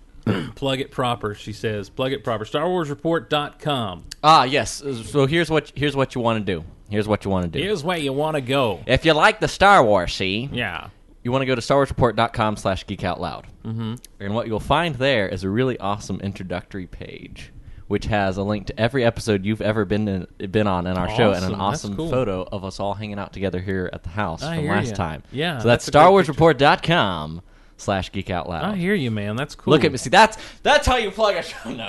plug it proper, she says. Plug it proper. Star Wars Report dot com. Ah, yes. So here's what here's what you want to do. Here's what you want to do. Here's where you want to go. If you like the Star Wars, see? Yeah. You want to go to StarWarsReport.com slash GeekOutLoud. Mm-hmm. And what you'll find there is a really awesome introductory page, which has a link to every episode you've ever been in, been on in our awesome. show, and an awesome cool. photo of us all hanging out together here at the house I from last you. time. Yeah, so that's, that's StarWarsReport.com slash GeekOutLoud. I hear you, man. That's cool. Look at me. See, that's that's how you plug a show. No.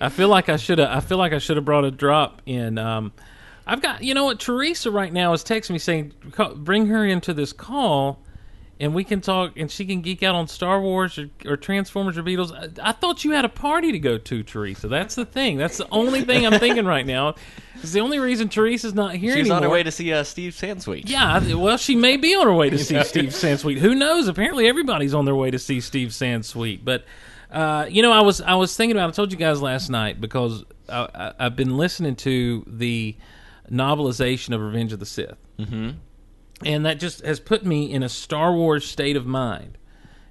I feel like I should have. I feel like I should have brought a drop in. Um, I've got. You know what? Teresa right now is texting me saying, "Bring her into this call." And we can talk, and she can geek out on Star Wars or, or Transformers or Beatles. I, I thought you had a party to go to, Teresa. That's the thing. That's the only thing I'm thinking right now. It's the only reason Teresa's not here She's anymore. She's on her way to see uh, Steve Sansweet. Yeah, well, she may be on her way to see Steve Sansweet. Who knows? Apparently everybody's on their way to see Steve Sansweet. But, uh, you know, I was I was thinking about, I told you guys last night, because I, I, I've been listening to the novelization of Revenge of the Sith. Mm-hmm. And that just has put me in a Star Wars state of mind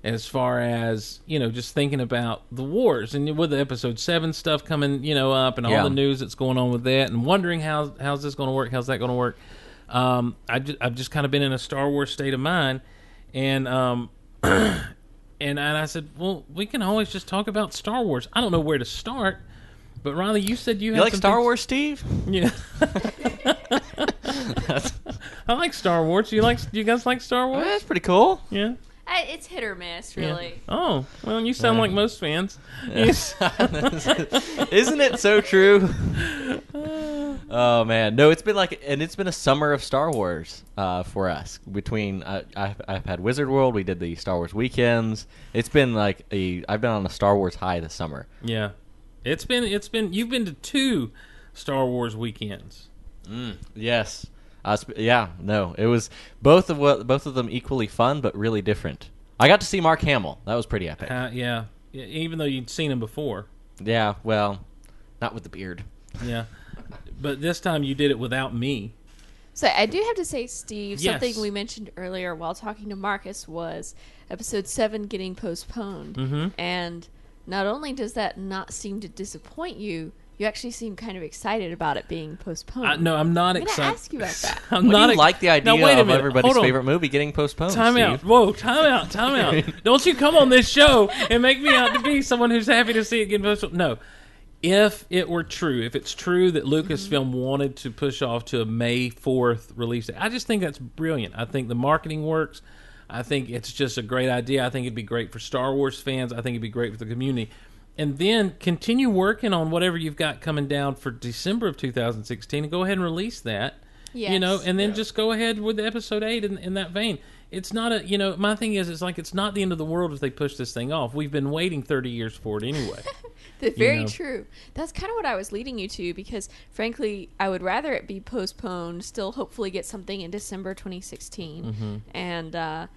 as far as, you know, just thinking about the wars. And with the Episode seven stuff coming, you know, up and all yeah. the news that's going on with that, and wondering how how's this going to work, how's that going to work. Um, I just, I've just kind of been in a Star Wars state of mind. And, um, and, and I said, well, we can always just talk about Star Wars. I don't know where to start. But, Riley, you said you, you had like some Star things... Wars, Steve? Yeah. I like Star Wars. You like? You guys like Star Wars? Oh, that's pretty cool. Yeah. I, it's hit or miss, really. Yeah. Oh, well, you sound yeah. like most fans. Yes. Isn't it so true? Oh, man. No, it's been like, and it's been a summer of Star Wars uh, for us. Between, uh, I've, I've had Wizard World. We did the Star Wars Weekends. It's been like a, I've been on a Star Wars high this summer. Yeah. It's been, it's been, you've been to two Star Wars weekends. Mm, yes. Uh, yeah, no, it was both of what, both of them equally fun, but really different. I got to see Mark Hamill. That was pretty epic. Uh, yeah. yeah. Even though you'd seen him before. Yeah. Well, not with the beard. Yeah. But this time you did it without me. So I do have to say, Steve, yes. something we mentioned earlier while talking to Marcus was episode seven getting postponed. Mm-hmm. And not only does that not seem to disappoint you, you actually seem kind of excited about it being postponed. I, no, I'm not excited. I'm exci- going to ask you about that. I'm well, not you ex- like the idea now, of everybody's favorite movie getting postponed. Time Steve. out. Whoa, time out, time out. Don't you come on this show and make me out to be someone who's happy to see it getting postponed. No. if it were true, if it's true that Lucasfilm mm-hmm. wanted to push off to a May fourth release date, I just think that's brilliant. I think the marketing works. I think it's just a great idea. I think it'd be great for Star Wars fans. I think it'd be great for the community. And then continue working on whatever you've got coming down for December of two thousand sixteen and go ahead and release that. Yes. You know, and then yeah. just go ahead with episode eight in, in that vein. It's not a, you know, my thing is, it's like, it's not the end of the world if they push this thing off. We've been waiting thirty years for it anyway. That's very you know? true. That's kind of what I was leading you to, because frankly, I would rather it be postponed, still hopefully get something in December twenty sixteen. Mm-hmm. And uh,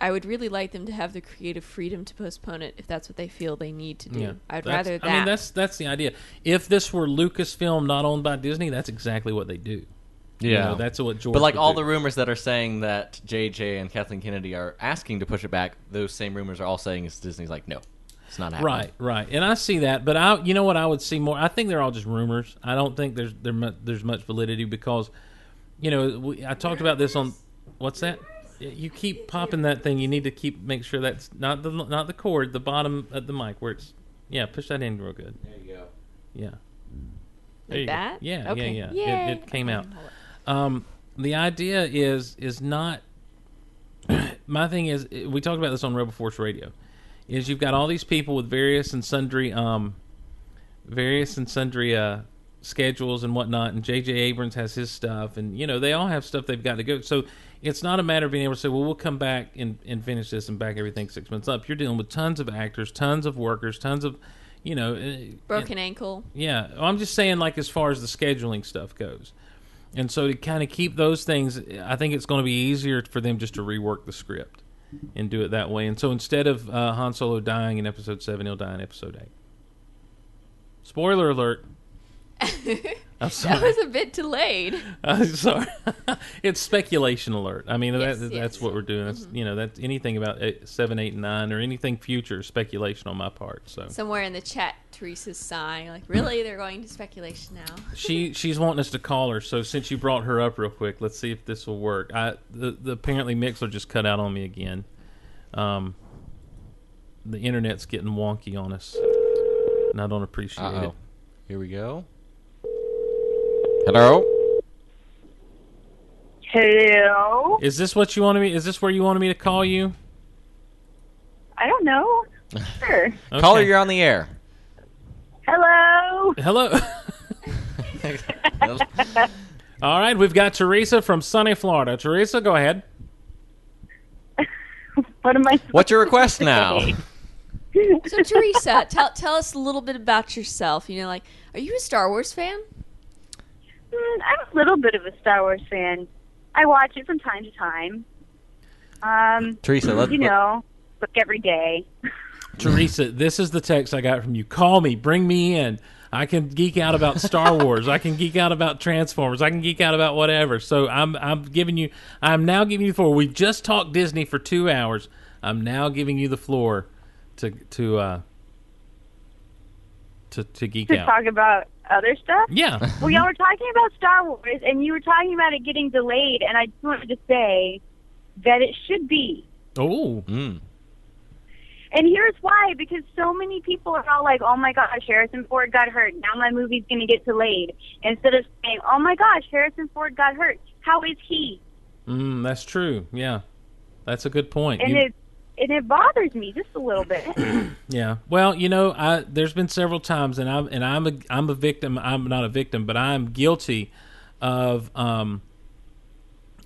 I would really like them to have the creative freedom to postpone it if that's what they feel they need to do. Yeah, I'd rather that. I mean, that's, that's the idea. If this were Lucasfilm not owned by Disney, that's exactly what they do. Yeah, you know, that's what George. But like all do. the rumors that are saying that J J and Kathleen Kennedy are asking to push it back, those same rumors are all saying is Disney's like, no, it's not happening. Right, right, and I see that, but I, you know what, I would see more. I think they're all just rumors. I don't think there's there mu- there's much validity because, you know, we, I talked about this on what's that? You keep popping that thing. You need to keep make sure that's not the not the cord, the bottom of the mic where it's yeah. Push that in real good. There you go. Yeah. There like you that? Go. Yeah, okay. yeah, yeah, yeah. It, it came out. Um, the idea is is not. My thing is, we talked about this on Rebel Force Radio. Is you've got all these people with various and sundry, um, various and sundry uh, schedules and whatnot, and J J. Abrams has his stuff, and you know they all have stuff they've got to go. So it's not a matter of being able to say, well, we'll come back and, and finish this and back everything six months up. You're dealing with tons of actors, tons of workers, tons of. You know, broken and, ankle. Yeah, I'm just saying, like as far as the scheduling stuff goes, and so to kind of keep those things, I think it's going to be easier for them just to rework the script and do it that way. And so instead of uh, Han Solo dying in Episode Seven, he'll die in Episode Eight. Spoiler alert. I'm sorry. That was a bit delayed. I'm sorry. It's speculation alert. I mean, yes, that, yes. that's what we're doing. That's, mm-hmm. You know, that's anything about eight, seven, eight, nine, or anything future speculation on my part. So somewhere in the chat, Teresa's sighing like, "Really, they're going to speculation now." she she's wanting us to call her. So since you brought her up real quick, let's see if this will work. I the, the apparently Mixer just cut out on me again. Um, the internet's getting wonky on us, and I don't appreciate Uh-oh. it. Here we go. Hello? Hello? Is this what you wanted me... Is this where you wanted me to call you? I don't know. Sure. Okay. Caller, you're on the air. Hello? Hello? All right, we've got Teresa from sunny Florida. Teresa, go ahead. What am I... What's your request now? So, Teresa, tell, tell us a little bit about yourself. You know, like, are you a Star Wars fan? I'm a little bit of a Star Wars fan. I watch it from time to time. Um, Teresa, let's... You know, look every day. Teresa, this is the text I got from you. Call me. Bring me in. I can geek out about Star Wars. I can geek out about Transformers. I can geek out about whatever. So I'm I'm giving you... I'm now giving you the floor. We've just talked Disney for two hours. I'm now giving you the floor to... to uh, To, to geek to out. To talk about other stuff? Yeah. Well, y'all were talking about Star Wars, and you were talking about it getting delayed, and I just wanted to say that it should be. Oh. Mm. And here's why, because so many people are all like, oh my gosh, Harrison Ford got hurt. Now my movie's going to get delayed. Instead of saying, oh my gosh, Harrison Ford got hurt. How is he? Mm, that's true. Yeah. That's a good point. And you... it's And it bothers me just a little bit. Yeah. Well, you know, I, there's been several times, and I'm and I'm a I'm a victim. I'm not a victim, but I'm guilty of um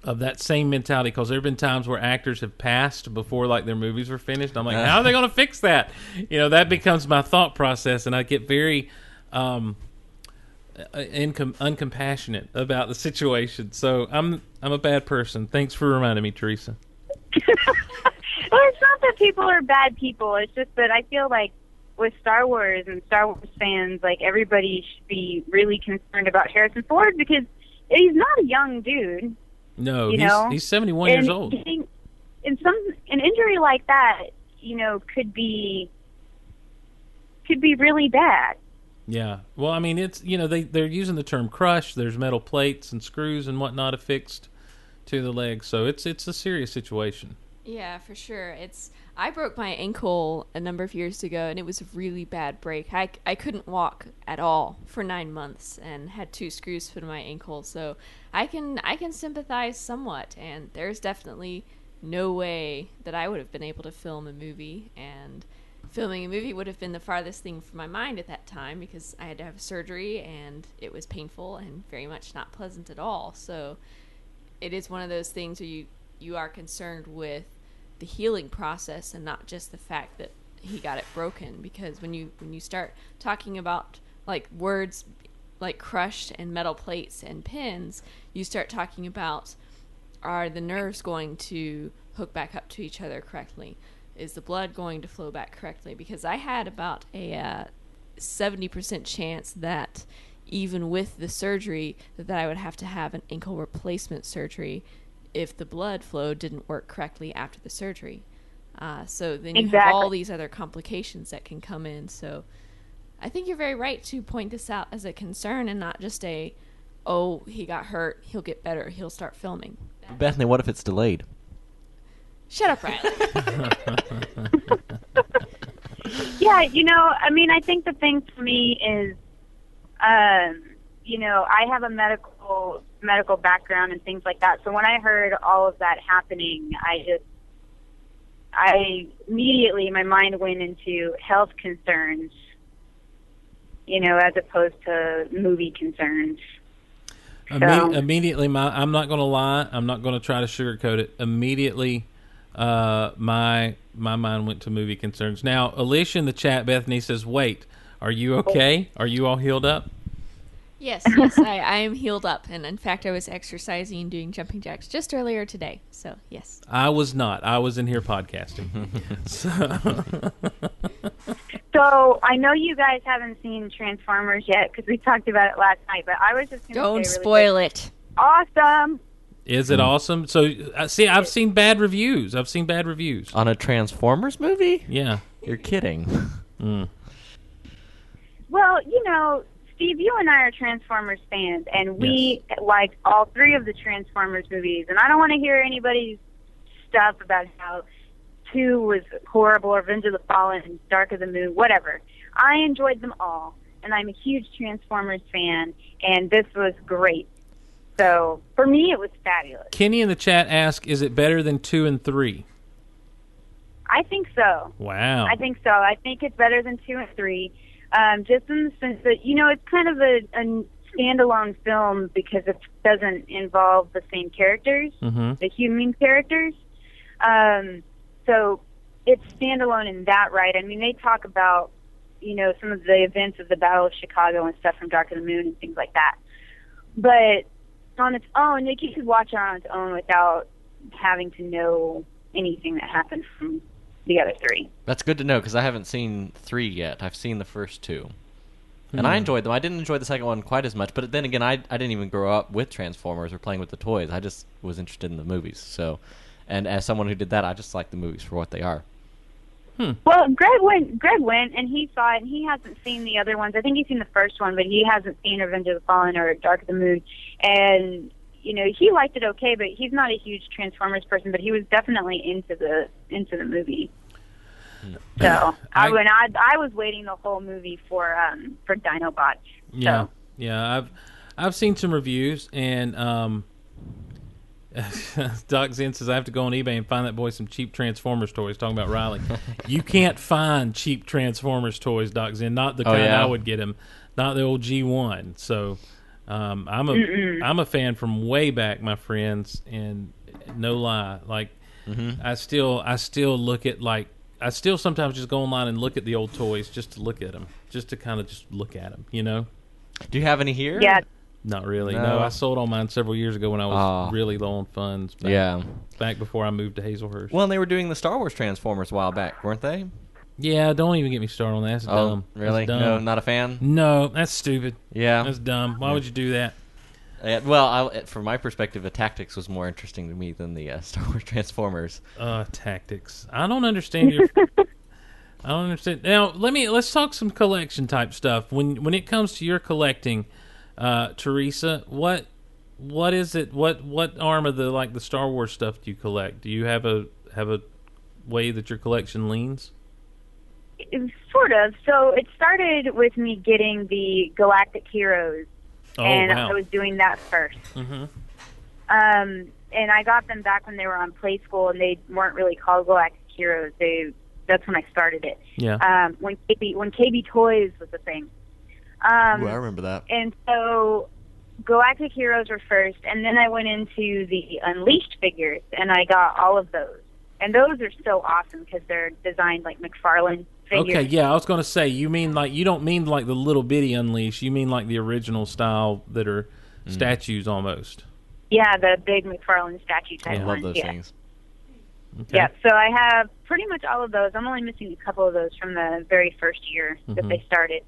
of that same mentality because there have been times where actors have passed before like their movies were finished. I'm like, how are they going to fix that? You know, that becomes my thought process, and I get very um incom- uncompassionate about the situation. So I'm I'm a bad person. Thanks for reminding me, Teresa. Well, it's not that people are bad people. It's just that I feel like with Star Wars and Star Wars fans, like, everybody should be really concerned about Harrison Ford because he's not a young dude. No, he's, he's seventy-one and years old. Getting, and some an injury like that, you know, could be could be really bad. Yeah. Well, I mean, it's you know they they're using the term crush. There's metal plates and screws and whatnot affixed to the legs, so it's it's a serious situation. Yeah, for sure. It's I broke my ankle a number of years ago, and it was a really bad break. I, I couldn't walk at all for nine months and had two screws put in my ankle, so I can I can sympathize somewhat, and there's definitely no way that I would have been able to film a movie, and filming a movie would have been the farthest thing from my mind at that time because I had to have surgery, and it was painful and very much not pleasant at all. So it is one of those things where you you are concerned with the healing process and not just the fact that he got it broken, because when you when you start talking about like words like crushed and metal plates and pins, you start talking about, are the nerves going to hook back up to each other correctly? Is the blood going to flow back correctly? Because I had about a uh, seventy percent chance that even with the surgery that, that I would have to have an ankle replacement surgery if the blood flow didn't work correctly after the surgery. Uh, so then you exactly. have all these other complications that can come in. So I think you're very right to point this out as a concern and not just a, oh, he got hurt, he'll get better, he'll start filming. Bethany, what if it's delayed? Shut up, Riley. Yeah, you know, I mean, I think the thing for me is, um, you know, I have a medical medical background and things like that. So when I heard all of that happening, I just, I immediately, my mind went into health concerns, you know, as opposed to movie concerns. So. Imme- immediately, my, I'm not going to lie. I'm not going to try to sugarcoat it. Immediately, uh, my my mind went to movie concerns. Now, Alicia in the chat, Bethany says, wait, are you okay? Are you all healed up? Yes, yes, I, I am healed up. And in fact, I was exercising and doing jumping jacks just earlier today. So, yes. I was not. I was in here podcasting. so. so, I know you guys haven't seen Transformers yet because we talked about it last night, but I was just going to Don't say spoil really it. Awesome. Is it awesome? So, see, I've seen bad reviews. I've seen bad reviews. On a Transformers movie? Yeah. You're kidding. Mm. Well, you know, Steve, you and I are Transformers fans, and we yes. like all three of the Transformers movies. And I don't want to hear anybody's stuff about how two was horrible or Revenge of the Fallen and Dark of the Moon, whatever. I enjoyed them all, and I'm a huge Transformers fan, and this was great. So for me, it was fabulous. Kenny in the chat asked, is it better than two and three? I think so. Wow. I think so. I think it's better than two and three. Um, just in the sense that, you know, it's kind of a, a standalone film because it doesn't involve the same characters, mm-hmm. the human characters. Um, so it's standalone in that, right? I mean, they talk about, you know, some of the events of the Battle of Chicago and stuff from Dark of the Moon and things like that. But on its own, like, you could watch it on its own without having to know anything that happened from the other three. That's good to know, because I haven't seen three yet. I've seen the first two. Mm-hmm. And I enjoyed them. I didn't enjoy the second one quite as much, but then again, I I didn't even grow up with Transformers or playing with the toys. I just was interested in the movies. So, and as someone who did that, I just like the movies for what they are. Hmm. Well, Greg went, Greg went, and he saw it, and he hasn't seen the other ones. I think he's seen the first one, but he hasn't seen Revenge of the Fallen or Dark of the Moon. And, you know, he liked it okay, but he's not a huge Transformers person, but he was definitely into the into the movie. So I I, when I, I was waiting the whole movie for um for Dinobot. So. Yeah, yeah, I've I've seen some reviews, and um, Doc Zen says I have to go on eBay and find that boy some cheap Transformers toys. Talking about Riley, you can't find cheap Transformers toys, Doc Zen. Not the oh, kind yeah? I would get him, not the old G one. So. Um, I'm a Mm-mm. I'm a fan from way back, my friends, and no lie, like mm-hmm. I still I still look at like I still sometimes just go online and look at the old toys just to look at them, just to kind of just look at them, you know. Do you have any here? Yeah, not really. No, no I sold all mine several years ago when I was oh. really low on funds. Back, yeah, back before I moved to Hazelhurst. Well, and they were doing the Star Wars Transformers a while back, weren't they? Yeah, don't even get me started on that. That's oh, dumb. Really? That's dumb. No, not a fan? No, that's stupid. Yeah. That's dumb. Why yeah. would you do that? Uh, well, I, from my perspective, the tactics was more interesting to me than the uh, Star Wars Transformers. Uh, tactics. I don't understand your... I don't understand. Now, let me, let's talk some collection-type stuff. When when it comes to your collecting, uh, Teresa, what what is it? What what arm of the like the Star Wars stuff do you collect? Do you have a have a way that your collection leans? Sort of. So it started with me getting the Galactic Heroes, oh, and wow. I was doing that first. Mm-hmm. Um, and I got them back when they were on Play School, and they weren't really called Galactic Heroes. They that's when I started it. Yeah. Um, when K B when K B Toys was a thing. Um, Ooh, I remember that. And so Galactic Heroes were first, and then I went into the Unleashed figures, and I got all of those. And those are so awesome because they're designed like McFarlane figures. Okay, yeah, I was going to say, you mean like you don't mean like the little bitty Unleashed, you mean like the original style that are mm. statues almost. Yeah, the big McFarlane statue type yeah, ones. I love those yeah. things. Okay. Yeah, so I have pretty much all of those. I'm only missing a couple of those from the very first year mm-hmm. that they started.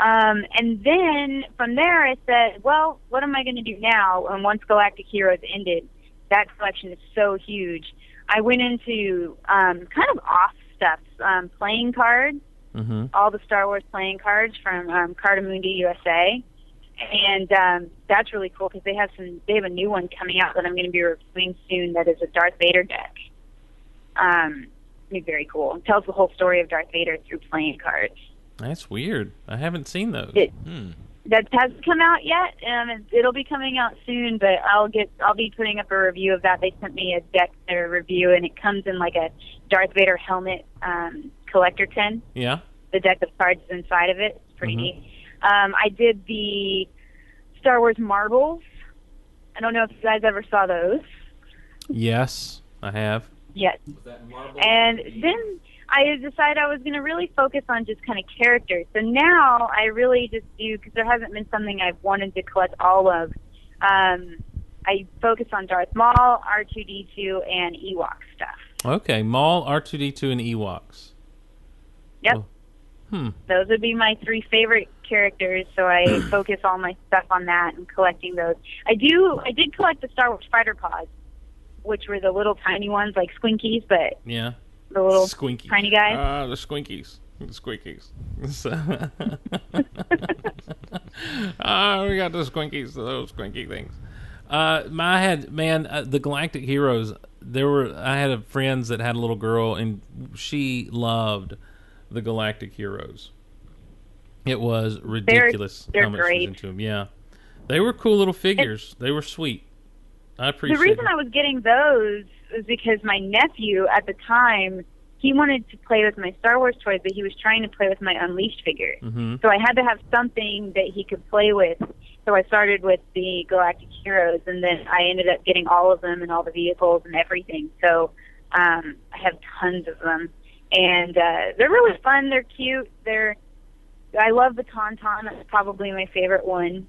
Um, and then from there I said, well, what am I going to do now? And once Galactic Heroes ended, that collection is so huge. I went into um, kind of off stuff, um, playing cards, mm-hmm. all the Star Wars playing cards from um, Cardamundi U S A. And um, that's really cool because they have some. They have a new one coming out that I'm going to be reviewing soon that is a Darth Vader deck. Um, it's very cool. It tells the whole story of Darth Vader through playing cards. That's weird. I haven't seen those. It, hmm. That hasn't come out yet, and it'll be coming out soon. But I'll get, I'll be putting up a review of that. They sent me a deck to review, and it comes in like a Darth Vader helmet um, collector tin. Yeah. The deck of cards inside of it. It's pretty mm-hmm. neat. Um, I did the Star Wars marbles. I don't know if you guys ever saw those. Yes, I have. Yes. Was that marble? And then I decided I was going to really focus on just kind of characters. So now I really just do, because there hasn't been something I've wanted to collect all of, um, I focus on Darth Maul, R two D two, and Ewok stuff. Okay, Maul, R two D two, and Ewoks. Yep. Oh. Hmm. Those would be my three favorite characters, so I focus all my stuff on that and collecting those. I do. I did collect the Star Wars fighter pods, which were the little tiny ones like Squinkies, but... Yeah. The little Squinkies. Tiny guys. Ah, uh, the Squinkies. The Squinkies. Ah, uh, we got the Squinkies, the little Squinky things. Uh, my had man, uh, the Galactic Heroes. There were I had a friends that had a little girl, and she loved the Galactic Heroes. It was ridiculous they're, they're how much great. was into them. Yeah, they were cool little figures. It, they were sweet. I appreciate. The reason it. I was getting those. was because my nephew at the time, he wanted to play with my Star Wars toys, but he was trying to play with my Unleashed figure. Mm-hmm. So I had to have something that he could play with. So I started with the Galactic Heroes, and then I ended up getting all of them and all the vehicles and everything. So um, I have tons of them. And uh, they're really fun. They're cute. They're. I love the Tauntaun. That's probably my favorite one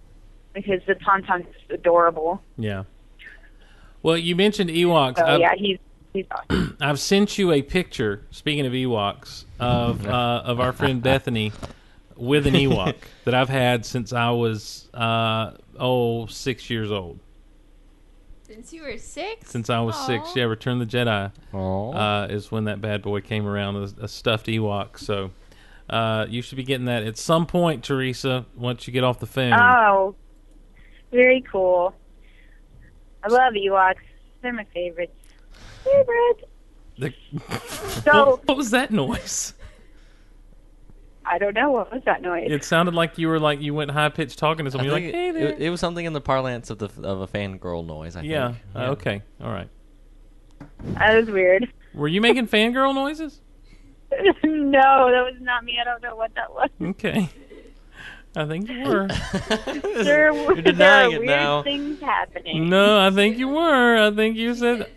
because the Tauntaun is adorable. Yeah. Well, you mentioned Ewoks. Oh, I've, yeah, he's, he's awesome. I've sent you a picture, speaking of Ewoks, of uh, of our friend Bethany with an Ewok that I've had since I was, uh, oh, six years old. Since you were six? Since I was Aww. six, yeah, Return of the Jedi uh, is when that bad boy came around, a, a stuffed Ewok. So uh, you should be getting that at some point, Teresa, once you get off the phone. Oh, very cool. I love Ewoks. They're my favorites. Favorites. The... So what was that noise? I don't know. What was that noise? It sounded like you were like you went high pitched talking to somebody. Like, it, hey there. It, it was something in the parlance of the of a fangirl noise. I yeah. think. Yeah. Uh, okay. All right. That was weird. Were you making fangirl noises? No, that was not me. I don't know what that was. Okay. I think you were. there were You're denying there it weird now. things happening. No, I think you were. I think you said,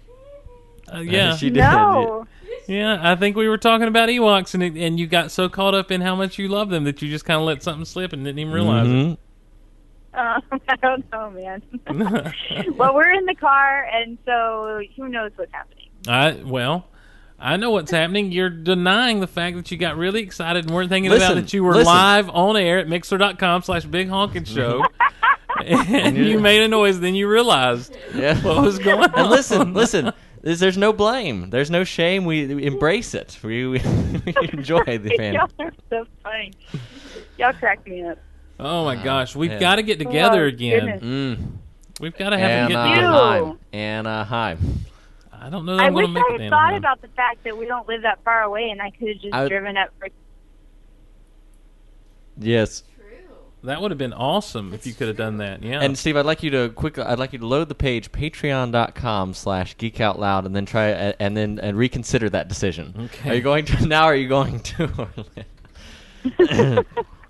uh, yeah, she did. No. Yeah, I think we were talking about Ewoks, and it, and you got so caught up in how much you love them that you just kind of let something slip and didn't even realize mm-hmm. it. Um, I don't know, man. Well, we're in the car, and so who knows what's happening? I well. I know what's happening. You're denying the fact that you got really excited and weren't thinking listen, about that you were listen. live on air at Mixer dot com slash Big Honkin' Show. And you made a noise, then you realized yeah. what was going on. And listen, listen. There's no blame. There's no shame. We, we embrace it. We, we, we enjoy the fan. Y'all are so funny. Y'all crack me up. Oh, my gosh. We've yeah. got to get together oh, again. Mm. We've got to have Anna, a get together. Anaheim. Anaheim. I don't know that I I'm wish gonna make I had thought animal. about the fact that we don't live that far away, and I could have just I... driven up for... Yes. That would have been awesome if you could have done that. Yeah. And Steve, I'd like you to quickly, I'd like you to load the page Patreon dot com slash Geek Out Loud, and then try and then and reconsider that decision. Okay. Are you going to now? Or are you going to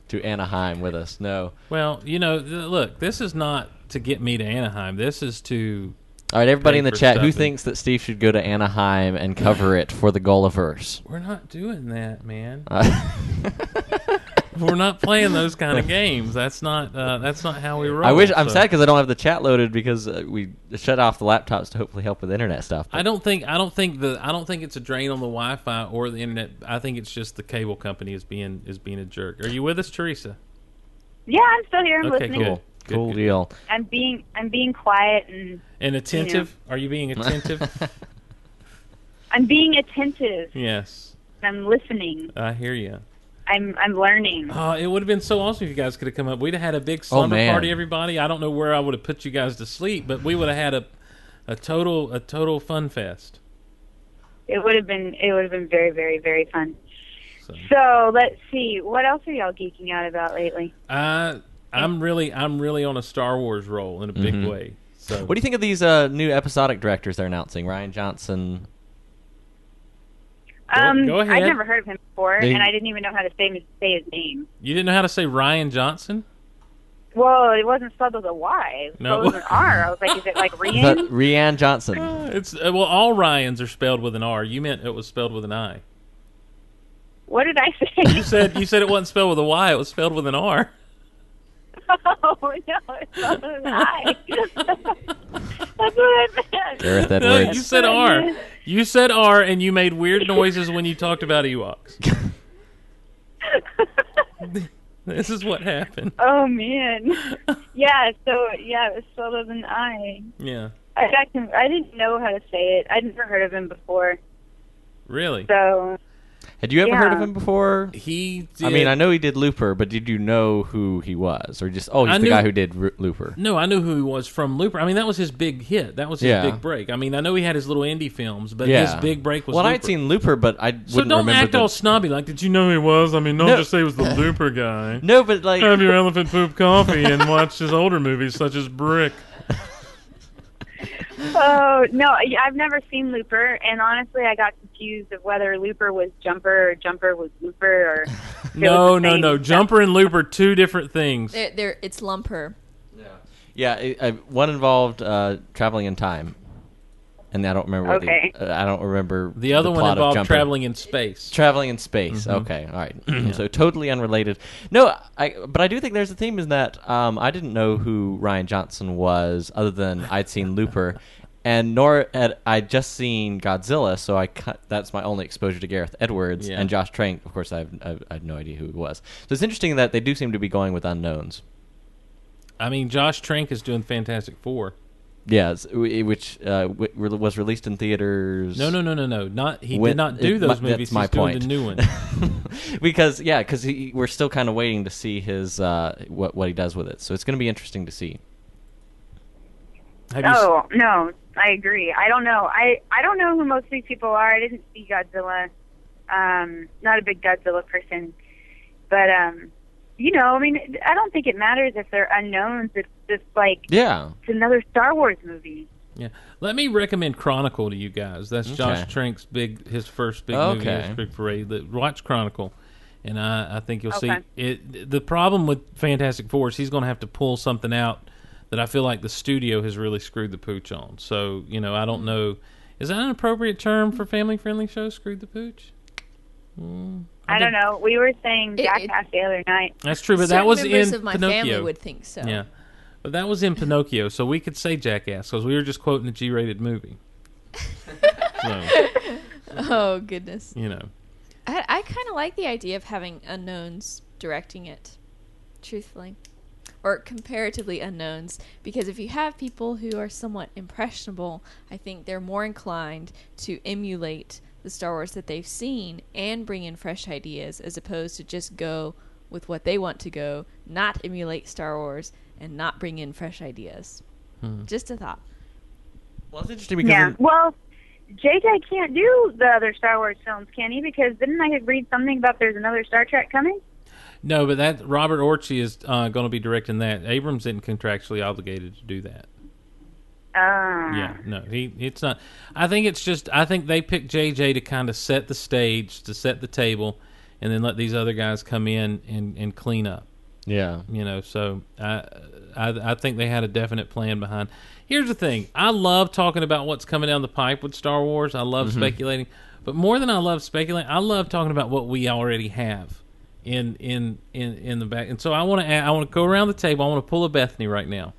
to Anaheim with us? No. Well, you know, look, this is not to get me to Anaheim. This is to. All right, everybody in the chat, who thinks that Steve should go to Anaheim and cover it for the Goalaverse? We're not doing that, man. Uh, We're not playing those kind of games. That's not uh, that's not how we roll. I wish so. I'm sad because I don't have the chat loaded because uh, we shut off the laptops to hopefully help with internet stuff. But. I don't think I don't think the I don't think it's a drain on the Wi-Fi or the internet. I think it's just the cable company is being is being a jerk. Are you with us, Teresa? Yeah, I'm still here. I'm okay, listening. Cool. Good, cool good. deal. I'm being I'm being quiet and and attentive. You know. Are you being attentive? I'm being attentive. Yes. I'm listening. I hear you. I'm I'm learning. Uh, it would have been so awesome if you guys could have come up. We'd have had a big slumber oh, party, everybody. I don't know where I would have put you guys to sleep, but we would have had a a total a total fun fest. It would have been it would have been very very very fun. So, so let's see, what else are y'all geeking out about lately? Uh, I'm really I'm really on a Star Wars roll in a big mm-hmm. way. So, what do you think of these uh, new episodic directors they're announcing? Rian Johnson. Um, Go ahead. I'd never heard of him before, they, and I didn't even know how to say his, say his name. You didn't know how to say Rian Johnson? Well, it wasn't spelled with a Y. No. It was an R. I was like, is it like Rian? Rian Johnson. Uh, it's uh, well, all Ryans are spelled with an R. You meant it was spelled with an I. What did I say? You said you said it wasn't spelled with a Y. It was spelled with an R. Oh, no, it's spelled with an I. That's what I meant. Gareth, that no, you said R. You said R, and you made weird noises when you talked about Ewoks. This is what happened. Oh, man. Yeah, so, yeah, it was spelled with an I. Yeah. I, I didn't know how to say it. I'd never heard of him before. Really? So... Had you ever yeah. heard of him before? He did. I mean, I know he did Looper, but did you know who he was? Or just, oh, he's I the knew, guy who did R- Looper. No, I knew who he was from Looper. I mean, that was his big hit. That was his yeah. big break. I mean, I know he had his little indie films, but yeah. his big break was well, Looper. Well, I'd seen Looper, but I wouldn't remember. So don't act the... all snobby like, did you know who he was? I mean, don't no. just say he was the Looper guy. No, but like... Have your elephant poop coffee and watch his older movies such as Brick. Oh, no, I've never seen Looper, and honestly, I got confused of whether Looper was Jumper or Jumper was Looper. Or no, no, no. Jumper and Looper, two different things. They're, they're, it's Lumper. Yeah, yeah. It, I, one involved uh, traveling in time, and I don't remember what okay. the, uh, I don't remember the other the one involved traveling in space. Traveling in space. Mm-hmm. Okay, all right. Yeah. So totally unrelated. No, I. But I do think there's a theme in that um, I didn't know who Rian Johnson was, other than I'd seen Looper, and nor had I just seen Godzilla. So I cut, that's my only exposure to Gareth Edwards yeah. and Josh Trank. Of course, I have I have no idea who he was. So it's interesting that they do seem to be going with unknowns. I mean, Josh Trank is doing Fantastic Four. Yeah, which uh, was released in theaters. No, no, no, no, no. Not he did not do those it, movies. That's my He's point. Doing the new one. because yeah, because we're still kind of waiting to see his uh, what what he does with it. So it's going to be interesting to see. Have oh you... no, I agree. I don't know. I, I don't know who most of these people are. I didn't see Godzilla. Um, not a big Godzilla person, but um. You know, I mean, I don't think it matters if they're unknowns. It's just like, yeah. it's another Star Wars movie. Yeah. Let me recommend Chronicle to you guys. That's okay. Josh Trink's big, his first big okay. movie, his big parade. Watch Chronicle, and I, I think you'll okay. see. It. The problem with Fantastic Four is he's going to have to pull something out that I feel like the studio has really screwed the pooch on. So, you know, I don't know. Is that an appropriate term for family-friendly shows, screwed the pooch? Mm. I don't know. We were saying Jackass the other night. That's true, but that was in Pinocchio. Certain members of my family would think so. Yeah, but that was in Pinocchio, so we could say Jackass because we were just quoting a G-rated movie. so, oh goodness! You know, I, I kind of like the idea of having unknowns directing it, truthfully, or comparatively unknowns, because if you have people who are somewhat impressionable, I think they're more inclined to emulate the Star Wars that they've seen and bring in fresh ideas as opposed to just go with what they want to go, not emulate Star Wars, and not bring in fresh ideas. Hmm. Just a thought. Well, it's interesting because... Yeah, well, J J can't do the other Star Wars films, can he? Because didn't I read something about there's another Star Trek coming? No, but that Robert Orci is uh, going to be directing that. Abrams isn't contractually obligated to do that. Uh, yeah, no, he it's not. I think it's just, I think they picked J J to kind of set the stage, to set the table, and then let these other guys come in and, and clean up. Yeah. You know, so I, I I think they had a definite plan behind. Here's the thing. I love talking about what's coming down the pipe with Star Wars. I love mm-hmm. speculating. But more than I love speculating, I love talking about what we already have in in, in, in the back. And so I want to I want to go around the table. I want to pull a Bethany right now.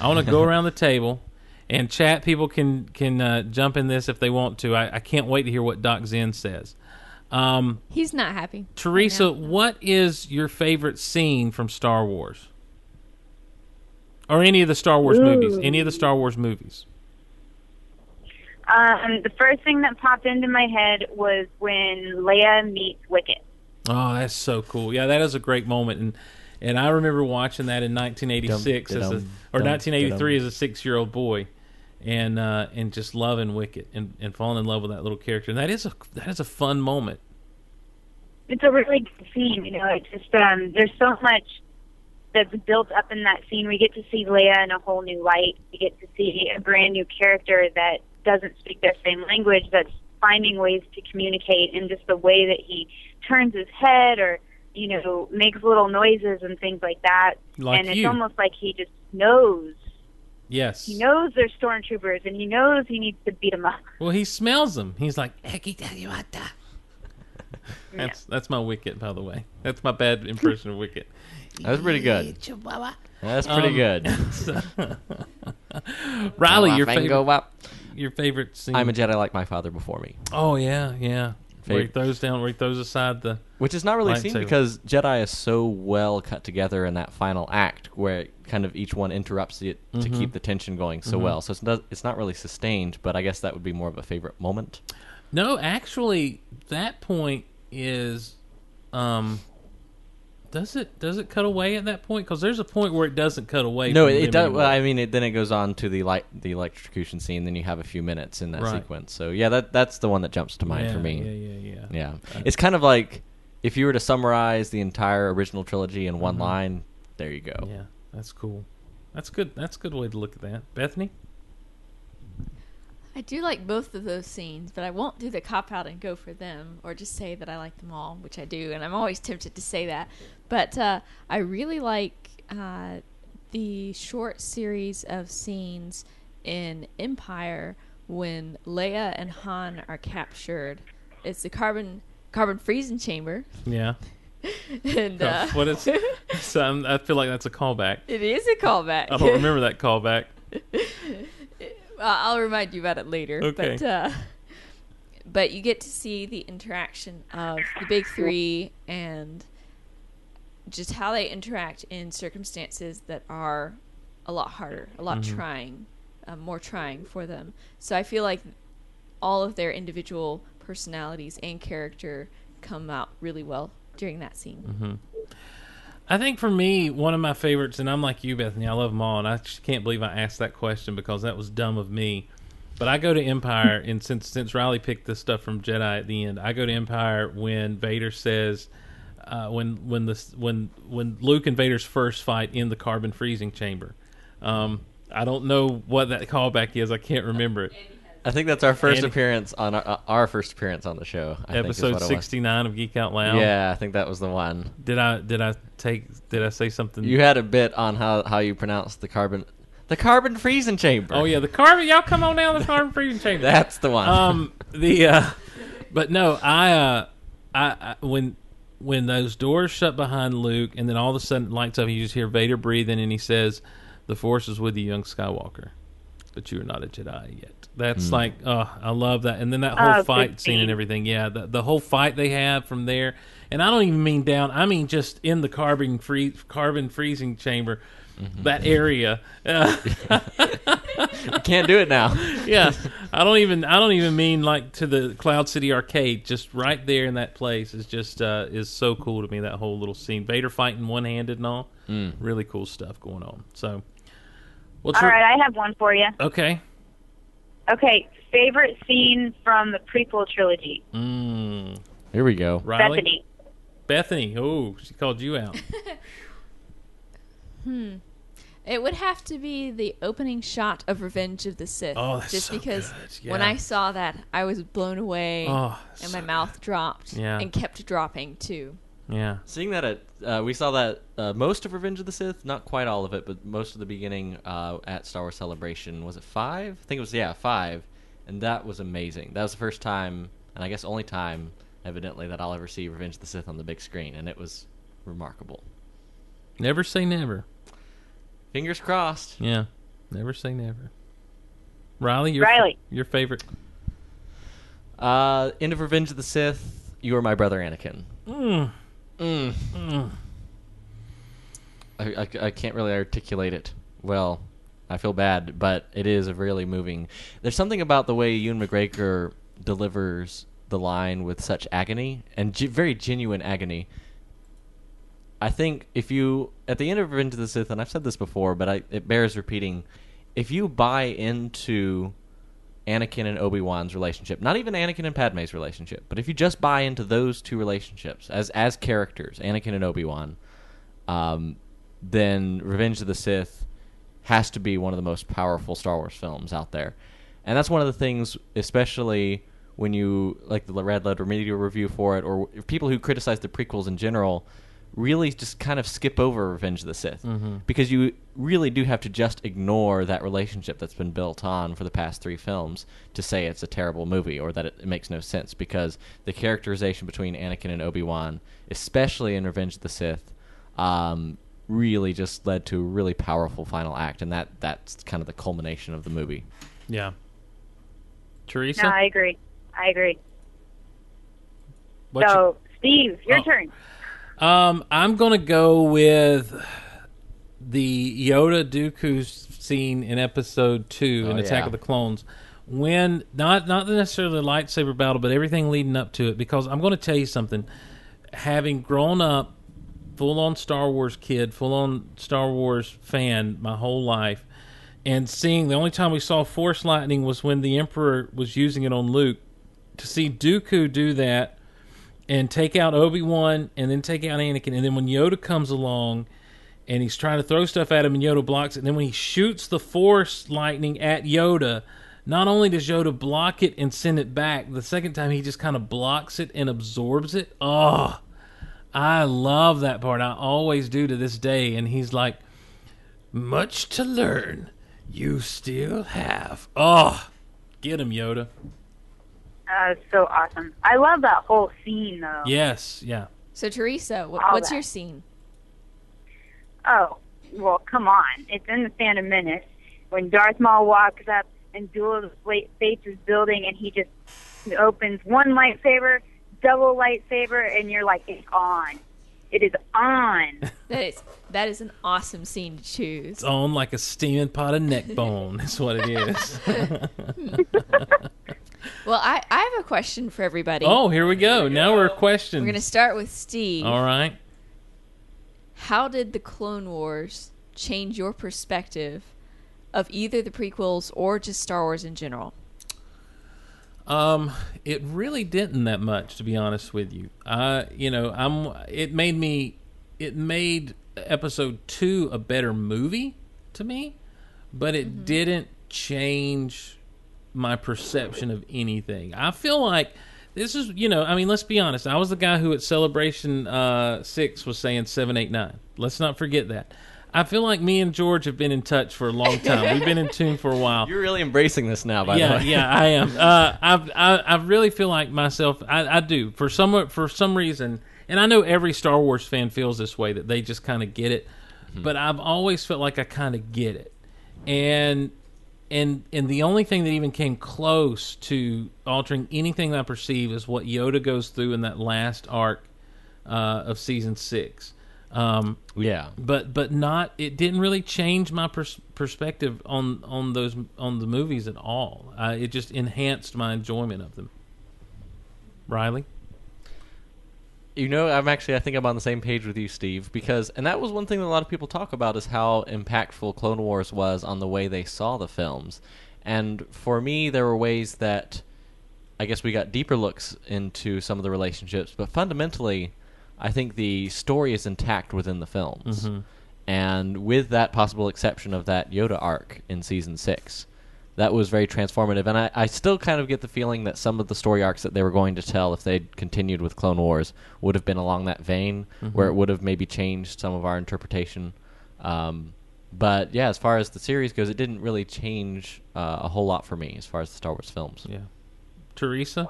I want to go around the table and chat. People can can uh, jump in this if they want to. I, I can't wait to hear what Doc Zen says. Um, He's not happy. Teresa, right now. What is your favorite scene from Star Wars? Or any of the Star Wars Ooh. movies? Any of the Star Wars movies? Um, the first thing that popped into my head was when Leia meets Wicket. Oh, that's so cool. Yeah, that is a great moment. And and I remember watching that in nineteen eighty-six dum, as a, or dum, nineteen eighty-three dum. as a six-year-old boy. And uh, and just loving Wicket and, and falling in love with that little character, and that is a that is a fun moment. It's a really good scene, you know. It's just um, there's so much that's built up in that scene. We get to see Leia in a whole new light. We get to see a brand new character that doesn't speak their same language, that's finding ways to communicate, and just the way that he turns his head or you know makes little noises and things like that. Like and it's you. almost like he just knows. Yes. He knows they're stormtroopers, and he knows he needs to beat them up. Well, he smells them. He's like, that's, yeah. that's my Wicket, by the way. That's my bad impression of Wicket. That was pretty good. Chihuahua. That's pretty um, good. So, Riley, oh, your, favorite, up. your favorite scene. I'm a Jedi like my father before me. Oh, yeah, yeah. Where he throws down, where he throws aside the... Which is not really seen table. Because Jedi is so well cut together in that final act where kind of each one interrupts it mm-hmm. to keep the tension going so mm-hmm. well. So it's not, it's not really sustained, but I guess that would be more of a favorite moment. No, actually, that point is... Um, does it does it cut away at that point? Because there's a point where it doesn't cut away. No, it does. Well, I mean, it, then it goes on to the light, the electrocution scene. Then you have a few minutes in that right. sequence. So yeah, that that's the one that jumps to mind yeah, for me. Yeah, yeah, yeah. Yeah, it's kind of like if you were to summarize the entire original trilogy in one mm-hmm. line. There you go. Yeah, that's cool. That's good. That's a good way to look at that, Bethany. I do like both of those scenes, but I won't do the cop-out and go for them or just say that I like them all, which I do, and I'm always tempted to say that. But uh, I really like uh, the short series of scenes in Empire when Leia and Han are captured. It's the carbon carbon freezing chamber. Yeah. and uh, what is? So I'm, I feel like that's a callback. It is a callback. I don't remember that callback. I'll remind you about it later. Okay. But, uh, but you get to see the interaction of the big three and just how they interact in circumstances that are a lot harder, a lot mm-hmm. trying, uh, more trying for them. So I feel like all of their individual personalities and character come out really well during that scene. Mm-hmm. I think for me, one of my favorites, and I'm like you, Bethany, I love them all, and I just can't believe I asked that question because that was dumb of me. But I go to Empire, and since since Riley picked this stuff from Jedi at the end, I go to Empire when Vader says, uh, when when the when when Luke and Vader's first fight in the carbon freezing chamber. Um, I don't know what that callback is. I can't remember it. I think that's our first Andy. appearance on our, uh, our first appearance on the show. I Episode think sixty-nine of Geek Out Loud. Yeah, I think that was the one. Did I did I take did I say something? You had a bit on how, how you pronounce the carbon the carbon freezing chamber. Oh yeah, the carbon. Y'all come on down the carbon freezing chamber. That's the one. Um, the uh, but no, I uh, I, I when when those doors shut behind Luke, and then all of a sudden it lights up, you just hear Vader breathing, and he says, "The Force is with you, young Skywalker, but you are not a Jedi yet." That's mm. like, oh, I love that. And then that whole oh, fight scene and everything. Yeah, the, the whole fight they have from there. And I don't even mean down. I mean just in the carbon free, carbon freezing chamber, mm-hmm. that area. Uh, Can't do it now. yeah, I don't even. I don't even mean like to the Cloud City Arcade. Just right there in that place is just uh, is so cool to me. That whole little scene, Vader fighting one handed and all. Mm. Really cool stuff going on. So, what's all your... right, I have one for you. Okay. Okay, favorite scene from the prequel trilogy. Mm. Here we go. Riley? Bethany. Bethany. Oh, she called you out. hmm. It would have to be the opening shot of Revenge of the Sith. Oh, that's just so because good. Yeah. When I saw that, I was blown away, oh, and my so mouth good. dropped, yeah. and kept dropping too. Yeah, seeing that at uh, we saw that uh, most of Revenge of the Sith, not quite all of it, but most of the beginning uh, at Star Wars Celebration. Was it five? I think it was yeah five, and that was amazing. That was the first time, and I guess only time, evidently, that I'll ever see Revenge of the Sith on the big screen, and it was remarkable. Never say never. Fingers crossed. Yeah, never say never. Riley, your Riley. F- your favorite. Uh, end of Revenge of the Sith. You Are My Brother, Anakin. Mm. Mm. Mm. I, I, I can't really articulate it well. I feel bad, but it is a really moving. There's something about the way Ewan McGregor delivers the line with such agony and g- very genuine agony. I think if you, at the end of Revenge of the Sith, and I've said this before, but I, it bears repeating, if you buy into Anakin and Obi-Wan's relationship, not even Anakin and Padme's relationship, but if you just buy into those two relationships as as characters, Anakin and Obi-Wan, um, then Revenge of the Sith has to be one of the most powerful Star Wars films out there. And that's one of the things, especially when you, like the Red Letter Media review for it, or people who criticize the prequels in general, really just kind of skip over Revenge of the Sith, mm-hmm. because you really do have to just ignore that relationship that's been built on for the past three films to say it's a terrible movie or that it, it makes no sense, because the characterization between Anakin and Obi-Wan, especially in Revenge of the Sith, um, really just led to a really powerful final act, and that that's kind of the culmination of the movie. Yeah. Teresa? No, I agree. I agree. What's so, your... Steve, your oh. turn. Um, I'm going to go with the Yoda Dooku scene in Episode two in oh, Attack yeah. of the Clones. When, not, not necessarily a lightsaber battle, but everything leading up to it. Because I'm going to tell you something. Having grown up, full-on Star Wars kid, full-on Star Wars fan my whole life, and seeing the only time we saw Force Lightning was when the Emperor was using it on Luke, to see Dooku do that, and take out Obi-Wan, and then take out Anakin, and then when Yoda comes along, and he's trying to throw stuff at him, and Yoda blocks it, and then when he shoots the Force Lightning at Yoda, not only does Yoda block it and send it back, the second time he just kind of blocks it and absorbs it. Oh, I love that part. I always do to this day. And he's like, much to learn, you still have. Oh, get him, Yoda. Uh, so awesome. I love that whole scene, though. Yes, yeah. So, Teresa, wh- what's that. your scene? Oh, well, come on. It's in The Phantom Menace when Darth Maul walks up and Duel of the Fates is building, and he just opens one lightsaber, double lightsaber, and you're like, it's on. It is on. That is that is an awesome scene to choose. It's on like a steaming pot of neck bone. That's what it is. Well, I, I have a question for everybody. Oh, here we go. Here we now go. We're questions. We're going to start with Steve. All right. How did the Clone Wars change your perspective of either the prequels or just Star Wars in general? Um, it really didn't that much, to be honest with you. Uh, you know, I'm. It made me. It made Episode Two a better movie to me, but it mm-hmm. didn't change my perception of anything. I feel like this is, you know, I mean, let's be honest. I was the guy who at Celebration uh, six was saying seven, eight, nine. Let's not forget that. I feel like me and George have been in touch for a long time. We've been in tune for a while. You're really embracing this now, by yeah, the way. Yeah, I am. Uh, I've, I I really feel like myself, I, I do, for some for some reason, and I know every Star Wars fan feels this way, that they just kind of get it, mm-hmm. but I've always felt like I kind of get it. And And and the only thing that even came close to altering anything that I perceive is what Yoda goes through in that last arc uh, of season six. Um, yeah, but but not it didn't really change my pers- perspective on, on those on the movies at all. Uh, it just enhanced my enjoyment of them. Riley, you know, I'm actually I think I'm on the same page with you, Steve, because and that was one thing that a lot of people talk about is how impactful Clone Wars was on the way they saw the films. And for me, there were ways that I guess we got deeper looks into some of the relationships, but fundamentally, I think the story is intact within the films. Mm-hmm. And with that possible exception of that Yoda arc in season six, that was very transformative. And I, I still kind of get the feeling that some of the story arcs that they were going to tell, if they'd continued with Clone Wars, would have been along that vein, mm-hmm. where it would have maybe changed some of our interpretation. Um, but yeah, as far as the series goes, it didn't really change uh, a whole lot for me as far as the Star Wars films. Yeah. Teresa?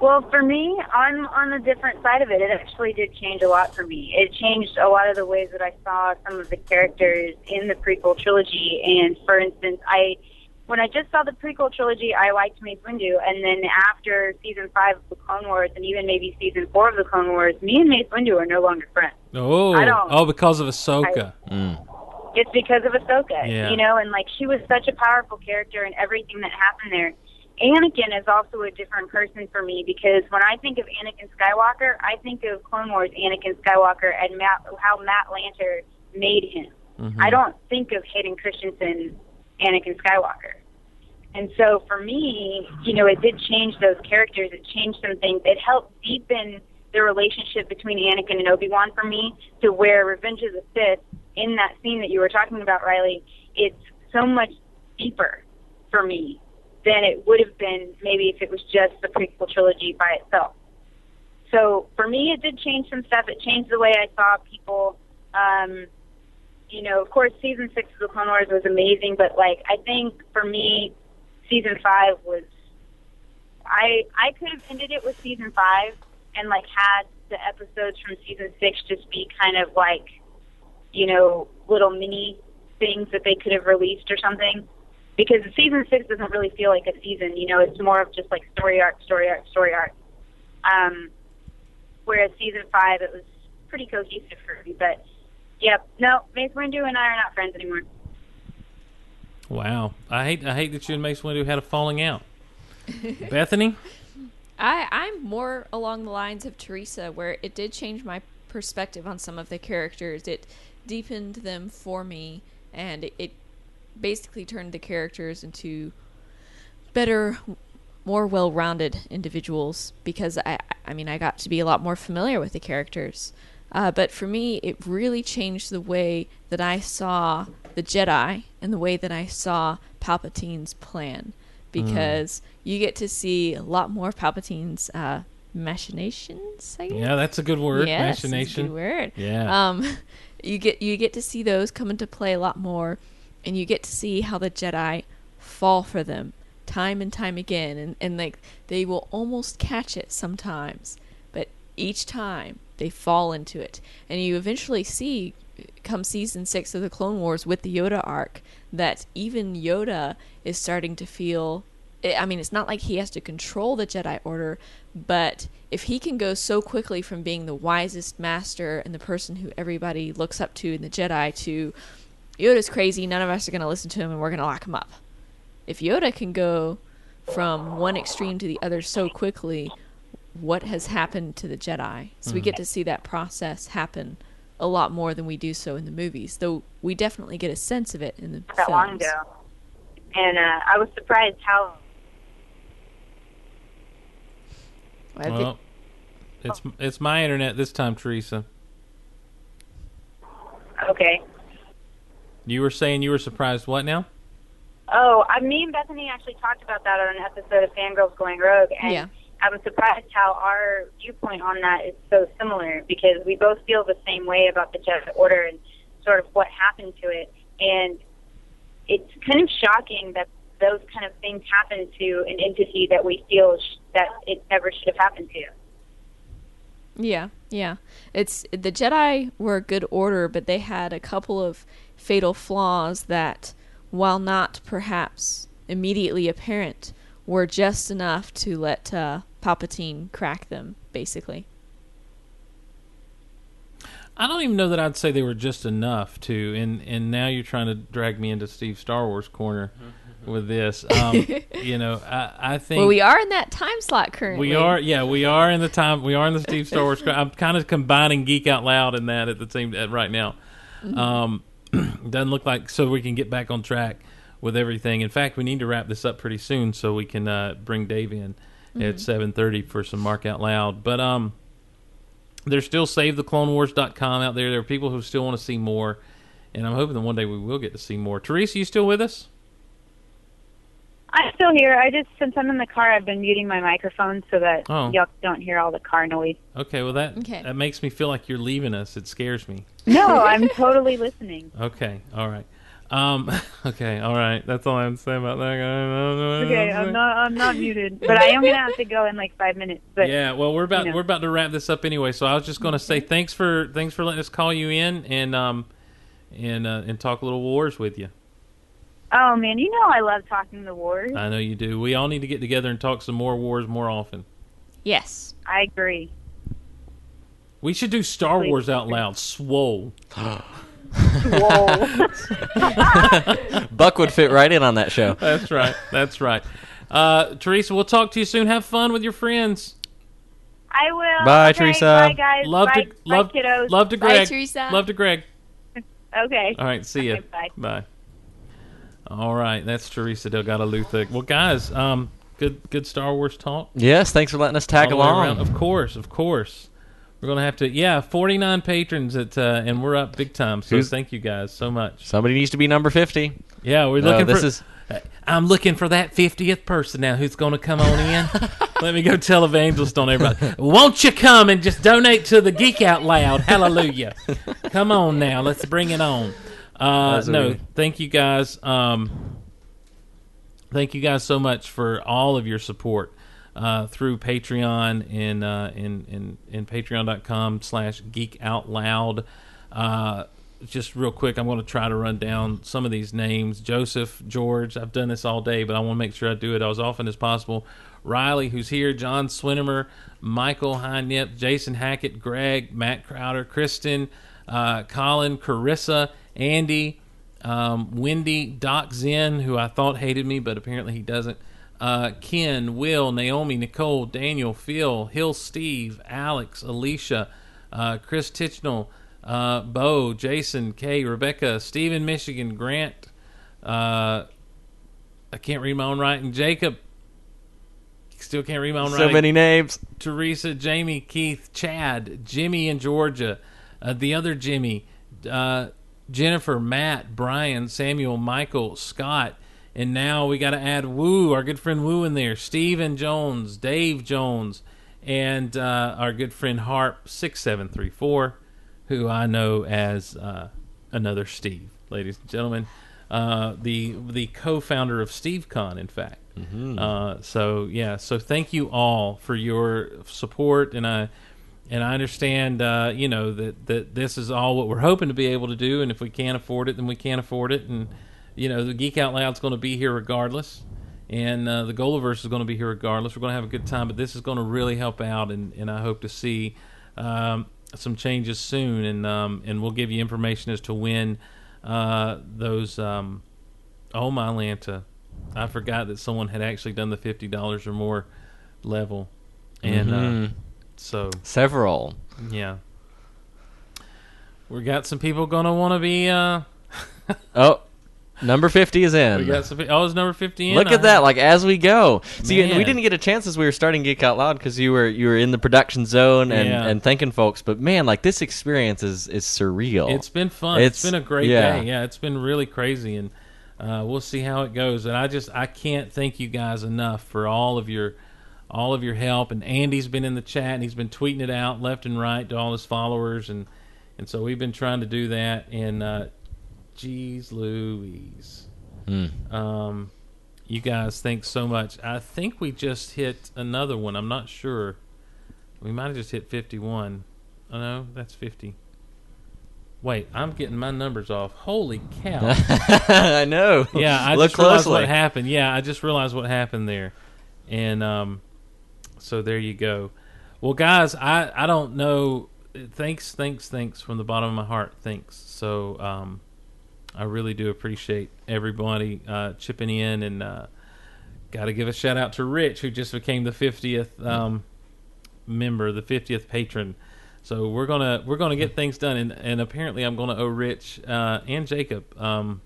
Well, for me, I'm on the different side of it. It actually did change a lot for me. It changed a lot of the ways that I saw some of the characters in the prequel trilogy. And, for instance, I when I just saw the prequel trilogy, I liked Mace Windu. And then after Season five of The Clone Wars, and even maybe Season four of The Clone Wars, me and Mace Windu are no longer friends. Oh, I don't, oh because of Ahsoka. I, mm. It's because of Ahsoka, yeah. you know? And, like, she was such a powerful character in everything that happened there. Anakin is also a different person for me, because when I think of Anakin Skywalker, I think of Clone Wars Anakin Skywalker and Matt, how Matt Lanter made him. Mm-hmm. I don't think of Hayden Christensen Anakin Skywalker. And so for me, you know, it did change those characters. It changed some things. It helped deepen the relationship between Anakin and Obi-Wan for me, to where Revenge of the Sith, in that scene that you were talking about, Riley, it's so much deeper for me than it would have been maybe if it was just the prequel trilogy by itself. So for me, it did change some stuff. It changed the way I saw people. Um, you know, of course, Season six of The Clone Wars was amazing, but, like, I think for me, Season five was... I I could have ended it with Season five and, like, had the episodes from Season six just be kind of, like, you know, little mini things that they could have released or something. Because Season six doesn't really feel like a season, you know. It's more of just like story arc, story arc, story arc. Um, whereas Season five, it was pretty cohesive for me. But, yeah, no, Mace Windu and I are not friends anymore. Wow. I hate I hate that you and Mace Windu had a falling out. Bethany? I, I'm more along the lines of Teresa, where it did change my perspective on some of the characters. It deepened them for me, and it... it basically turned the characters into better, more well-rounded individuals, because I I mean I got to be a lot more familiar with the characters. Uh, but for me, it really changed the way that I saw the Jedi and the way that I saw Palpatine's plan, because mm. you get to see a lot more Palpatine's uh, machinations, I guess. Yeah, that's a good word. Yes, machination. That's a good word. Yeah. Um, you get you get to see those come into play a lot more. And you get to see how the Jedi fall for them time and time again. And, and like they will almost catch it sometimes. But each time they fall into it. And you eventually see, come season six of the Clone Wars with the Yoda arc, that even Yoda is starting to feel... I mean, it's not like he has to control the Jedi Order, but if he can go so quickly from being the wisest master and the person who everybody looks up to in the Jedi to... Yoda's crazy, none of us are going to listen to him, and we're going to lock him up. If Yoda can go from one extreme to the other so quickly, what has happened to the Jedi? So mm. we get to see that process happen a lot more than we do so in the movies, though we definitely get a sense of it in the films. That long ago. And uh, I was surprised how... Well, it's, it's my internet this time, Teresa. Okay. You were saying you were surprised what now? Oh, I, me and Bethany actually talked about that on an episode of Fangirls Going Rogue, and yeah. I was surprised how our viewpoint on that is so similar, because we both feel the same way about the Jedi Order and sort of what happened to it. And it's kind of shocking that those kind of things happen to an entity that we feel sh- that it never should have happened to. Yeah, yeah. It's the Jedi were a good order, but they had a couple of fatal flaws that, while not perhaps immediately apparent, were just enough to let uh, Palpatine crack them, basically. I don't even know that I'd say they were just enough to, and, and now you're trying to drag me into Steve's Star Wars corner with this. Um, you know, I, I think... Well, we are in that time slot currently. We are, yeah, we are in the time, we are in the Steve Star Wars corner. I'm kind of combining Geek Out Loud in that at the same, at right now. Mm-hmm. Um, doesn't look like so we can get back on track with everything. In fact, we need to wrap this up pretty soon so we can uh, bring Dave in mm-hmm. at seven thirty for some Mark Out Loud. But um, there's still save the clone wars dot com out there. There are people who still want to see more, and I'm hoping that one day we will get to see more. Teresa, you still with us? I'm still here. I just, since I'm in the car, I've been muting my microphone so that oh. y'all don't hear all the car noise. Okay, well, that okay. that makes me feel like you're leaving us. It scares me. No, I'm totally listening. Okay, all right. Um, okay, all right. That's all I have to say about that. Okay, I'm not I'm not muted, but I am gonna have to go in like five minutes. But yeah, well, we're about you know. we're about to wrap this up anyway. So I was just gonna say thanks for thanks for letting us call you in and um and uh, and talk a little wars with you. Oh man, you know I love talking the wars. I know you do. We all need to get together and talk some more wars more often. Yes, I agree. We should do Star Please. Wars Out Loud. Swole. Whoa. Buck would fit right in on that show. That's right. That's right. Uh, Teresa, we'll talk to you soon. Have fun with your friends. I will. Bye, okay. Teresa. Bye, guys. Love bye, to, bye, love, kiddos. Love to Greg. Bye, Teresa. Love to Greg. Okay. All right. See ya. Okay, bye. Bye. All right. That's Teresa Delgado Luthick. Well, guys, um, good good Star Wars talk. Yes. Thanks for letting us tag all along. Of course. Of course. We're going to have to, yeah, forty-nine patrons, at, uh, and we're up big time, so Who's, thank you guys so much. Somebody needs to be number fifty. Yeah, we're looking no, this for... Is... I'm looking for that fiftieth person now who's going to come on in. Let me go tell evangelist on everybody. Won't you come and just donate to the Geek Out Loud? Hallelujah. Come on now. Let's bring it on. Uh, no, weird. Thank you guys. Um, thank you guys so much for all of your support. Uh, through Patreon and uh, in in, in Patreon.com slash Geek Out Loud. Uh, just real quick, I'm going to try to run down some of these names. Joseph, George, I've done this all day, but I want to make sure I do it as often as possible. Riley, who's here, John Swinimer, Michael Hynip, Jason Hackett, Greg, Matt Crowder, Kristen, uh, Colin, Carissa, Andy, um, Wendy, Doc Zen, who I thought hated me, but apparently he doesn't. Uh, Ken, Will, Naomi, Nicole, Daniel, Phil, Hill, Steve, Alex, Alicia, uh, Chris Tichnell, uh, Bo, Jason, Kay, Rebecca, Stephen, Michigan, Grant, uh, I can't read my own writing, Jacob, still can't read my own writing. So many names. Teresa, Jamie, Keith, Chad, Jimmy in Georgia, uh, the other Jimmy, uh, Jennifer, Matt, Brian, Samuel, Michael, Scott. And now we got to add Woo, our good friend Woo in there. Steven Jones, Dave Jones, and uh, our good friend Harp six seven three four, who I know as uh, another Steve, ladies and gentlemen. Uh, the the co-founder of SteveCon, in fact. Mm-hmm. Uh, so, yeah. So thank you all for your support. And I and I understand, uh, you know, that, that this is all what we're hoping to be able to do. And if we can't afford it, then we can't afford it. And you know, the Geek Out Loud's going to be here regardless, and uh, the Goalaverse is going to be here regardless. We're going to have a good time, but this is going to really help out, and, and I hope to see um, some changes soon, and um, and we'll give you information as to when uh, those... Um, oh, my Lanta. I forgot that someone had actually done the fifty dollars or more level, and mm-hmm. uh, so... Several. Yeah. We got some people going to want to be... Uh... oh. Number fifty is in. We got some, oh, it's number fifty in. Look at that, like, as we go. See, man. We didn't get a chance as we were starting Geek Out Loud because you were you were in the production zone and, yeah. and thanking folks. But, man, like, this experience is, is surreal. It's been fun. It's, it's been a great yeah. day. Yeah, it's been really crazy, and uh, we'll see how it goes. And I just I can't thank you guys enough for all of your all of your help. And Andy's been in the chat, and he's been tweeting it out left and right to all his followers. And, and so we've been trying to do that, and uh Jeez Louise. Mm. Um, you guys, thanks so much. I think we just hit another one. I'm not sure. We might have just hit fifty-one. Oh, no, that's fifty. Wait, I'm getting my numbers off. Holy cow. I know. Yeah, I Look just realized closely. what happened. Yeah, I just realized what happened there. And um, so there you go. Well, guys, I, I don't know. Thanks, thanks, thanks from the bottom of my heart. Thanks. So, um, I really do appreciate everybody uh, chipping in, and uh, got to give a shout out to Rich, who just became the fiftieth um, member, the fiftieth patron. So we're gonna we're gonna get things done, and, and apparently I'm gonna owe Rich uh, and Jacob um,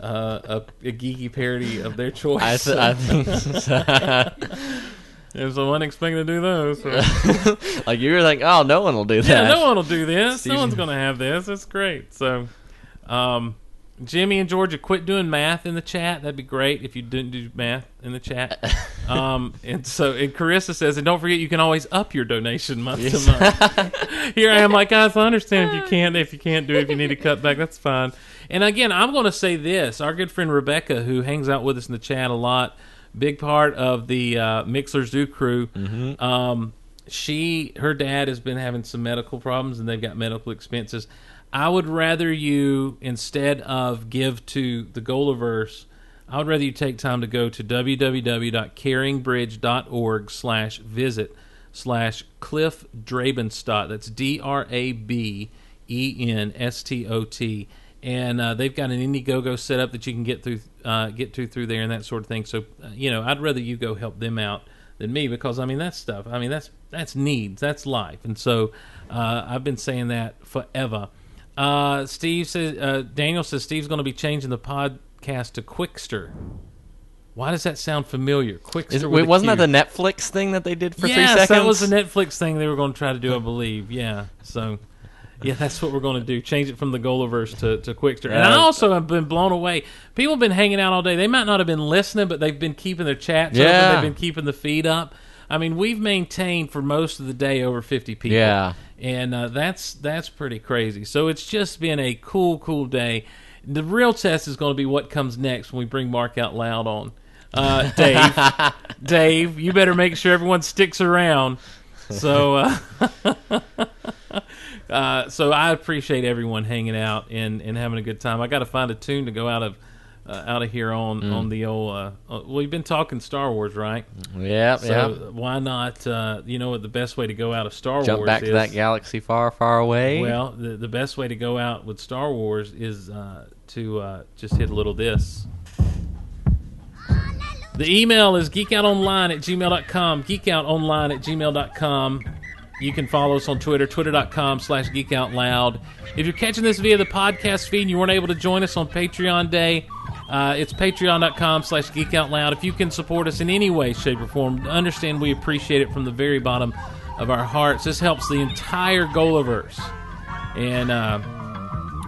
uh, a, a geeky parody of their choice. I, th- I think so. It was, I wasn't expecting to do those. So. Like, you were like, oh, no one will do that. Yeah, no one will do this. Steve. No one's going to have this. It's great. So, um, Jimmy and Georgia, quit doing math in the chat. That'd be great if you didn't do math in the chat. Um, and so, and Carissa says, and don't forget, you can always up your donation month yes. to month. Here I am like, guys, I understand if you can't, if you can't do it, if you need to cut back, that's fine. And again, I'm going to say this. Our good friend Rebecca, who hangs out with us in the chat a lot, big part of the uh, Mixler Zoo crew. Mm-hmm. Um, she, her dad has been having some medical problems, and they've got medical expenses. I would rather you, instead of give to the Goalaverse, I would rather you take time to go to www.caringbridge.org slash visit slash Cliff Drabenstadt. That's D R A B E N S T O T. And uh, they've got an Indiegogo set up that you can get through, uh, get to through there and that sort of thing. So, uh, you know, I'd rather you go help them out than me because, I mean, that's stuff. I mean, that's that's needs. That's life. And so uh, I've been saying that forever. Uh, Steve says, uh, Daniel says, Steve's going to be changing the podcast to Quickster. Why does that sound familiar? Quickster. Is, wait, wasn't that the Netflix thing that they did for yes, three seconds? Yes, that was the Netflix thing they were going to try to do, I believe. Yeah, so... Yeah, that's what we're going to do. Change it from the Goalaverse to, to Quickster. And I also have been blown away. People have been hanging out all day. They might not have been listening, but they've been keeping their chats yeah. open. They've been keeping the feed up. I mean, we've maintained for most of the day over fifty people. Yeah. And uh, that's that's pretty crazy. So it's just been a cool, cool day. The real test is going to be what comes next when we bring Mark Out Loud on. Uh, Dave, Dave, you better make sure everyone sticks around. So... Uh, Uh, so I appreciate everyone hanging out and, and having a good time. I got to find a tune to go out of uh, out of here on mm. on the old. Uh, uh, we've been talking Star Wars, right? Yeah, so yeah. So why not? Uh, you know what? The best way to go out of Star Jump Wars. Jump back is, to that galaxy far, far away. Well, the, the best way to go out with Star Wars is uh, to uh, just hit a little this. The email is geekoutonline at gmail dot com. Geekoutonline at gmail dot com. You can follow us on Twitter, twitter.com slash geekoutloud. If you're catching this via the podcast feed and you weren't able to join us on Patreon Day, uh, it's patreon.com slash geekoutloud. If you can support us in any way, shape, or form, understand we appreciate it from the very bottom of our hearts. This helps the entire Goalaverse. And uh,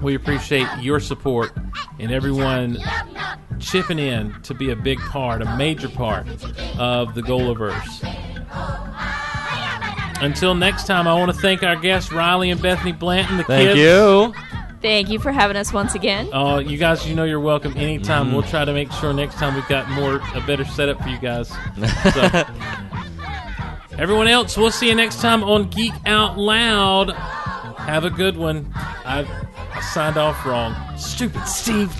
we appreciate your support and everyone chipping in to be a big part, a major part of the Goalaverse. Until next time, I want to thank our guests, Riley and Bethany Blanton, the thank kids. Thank you. Thank you for having us once again. Oh, uh, you guys, you know you're welcome anytime. Mm-hmm. We'll try to make sure next time we've got more a better setup for you guys. So, everyone else, we'll see you next time on Geek Out Loud. Have a good one. I've, I signed off wrong. Stupid Steve.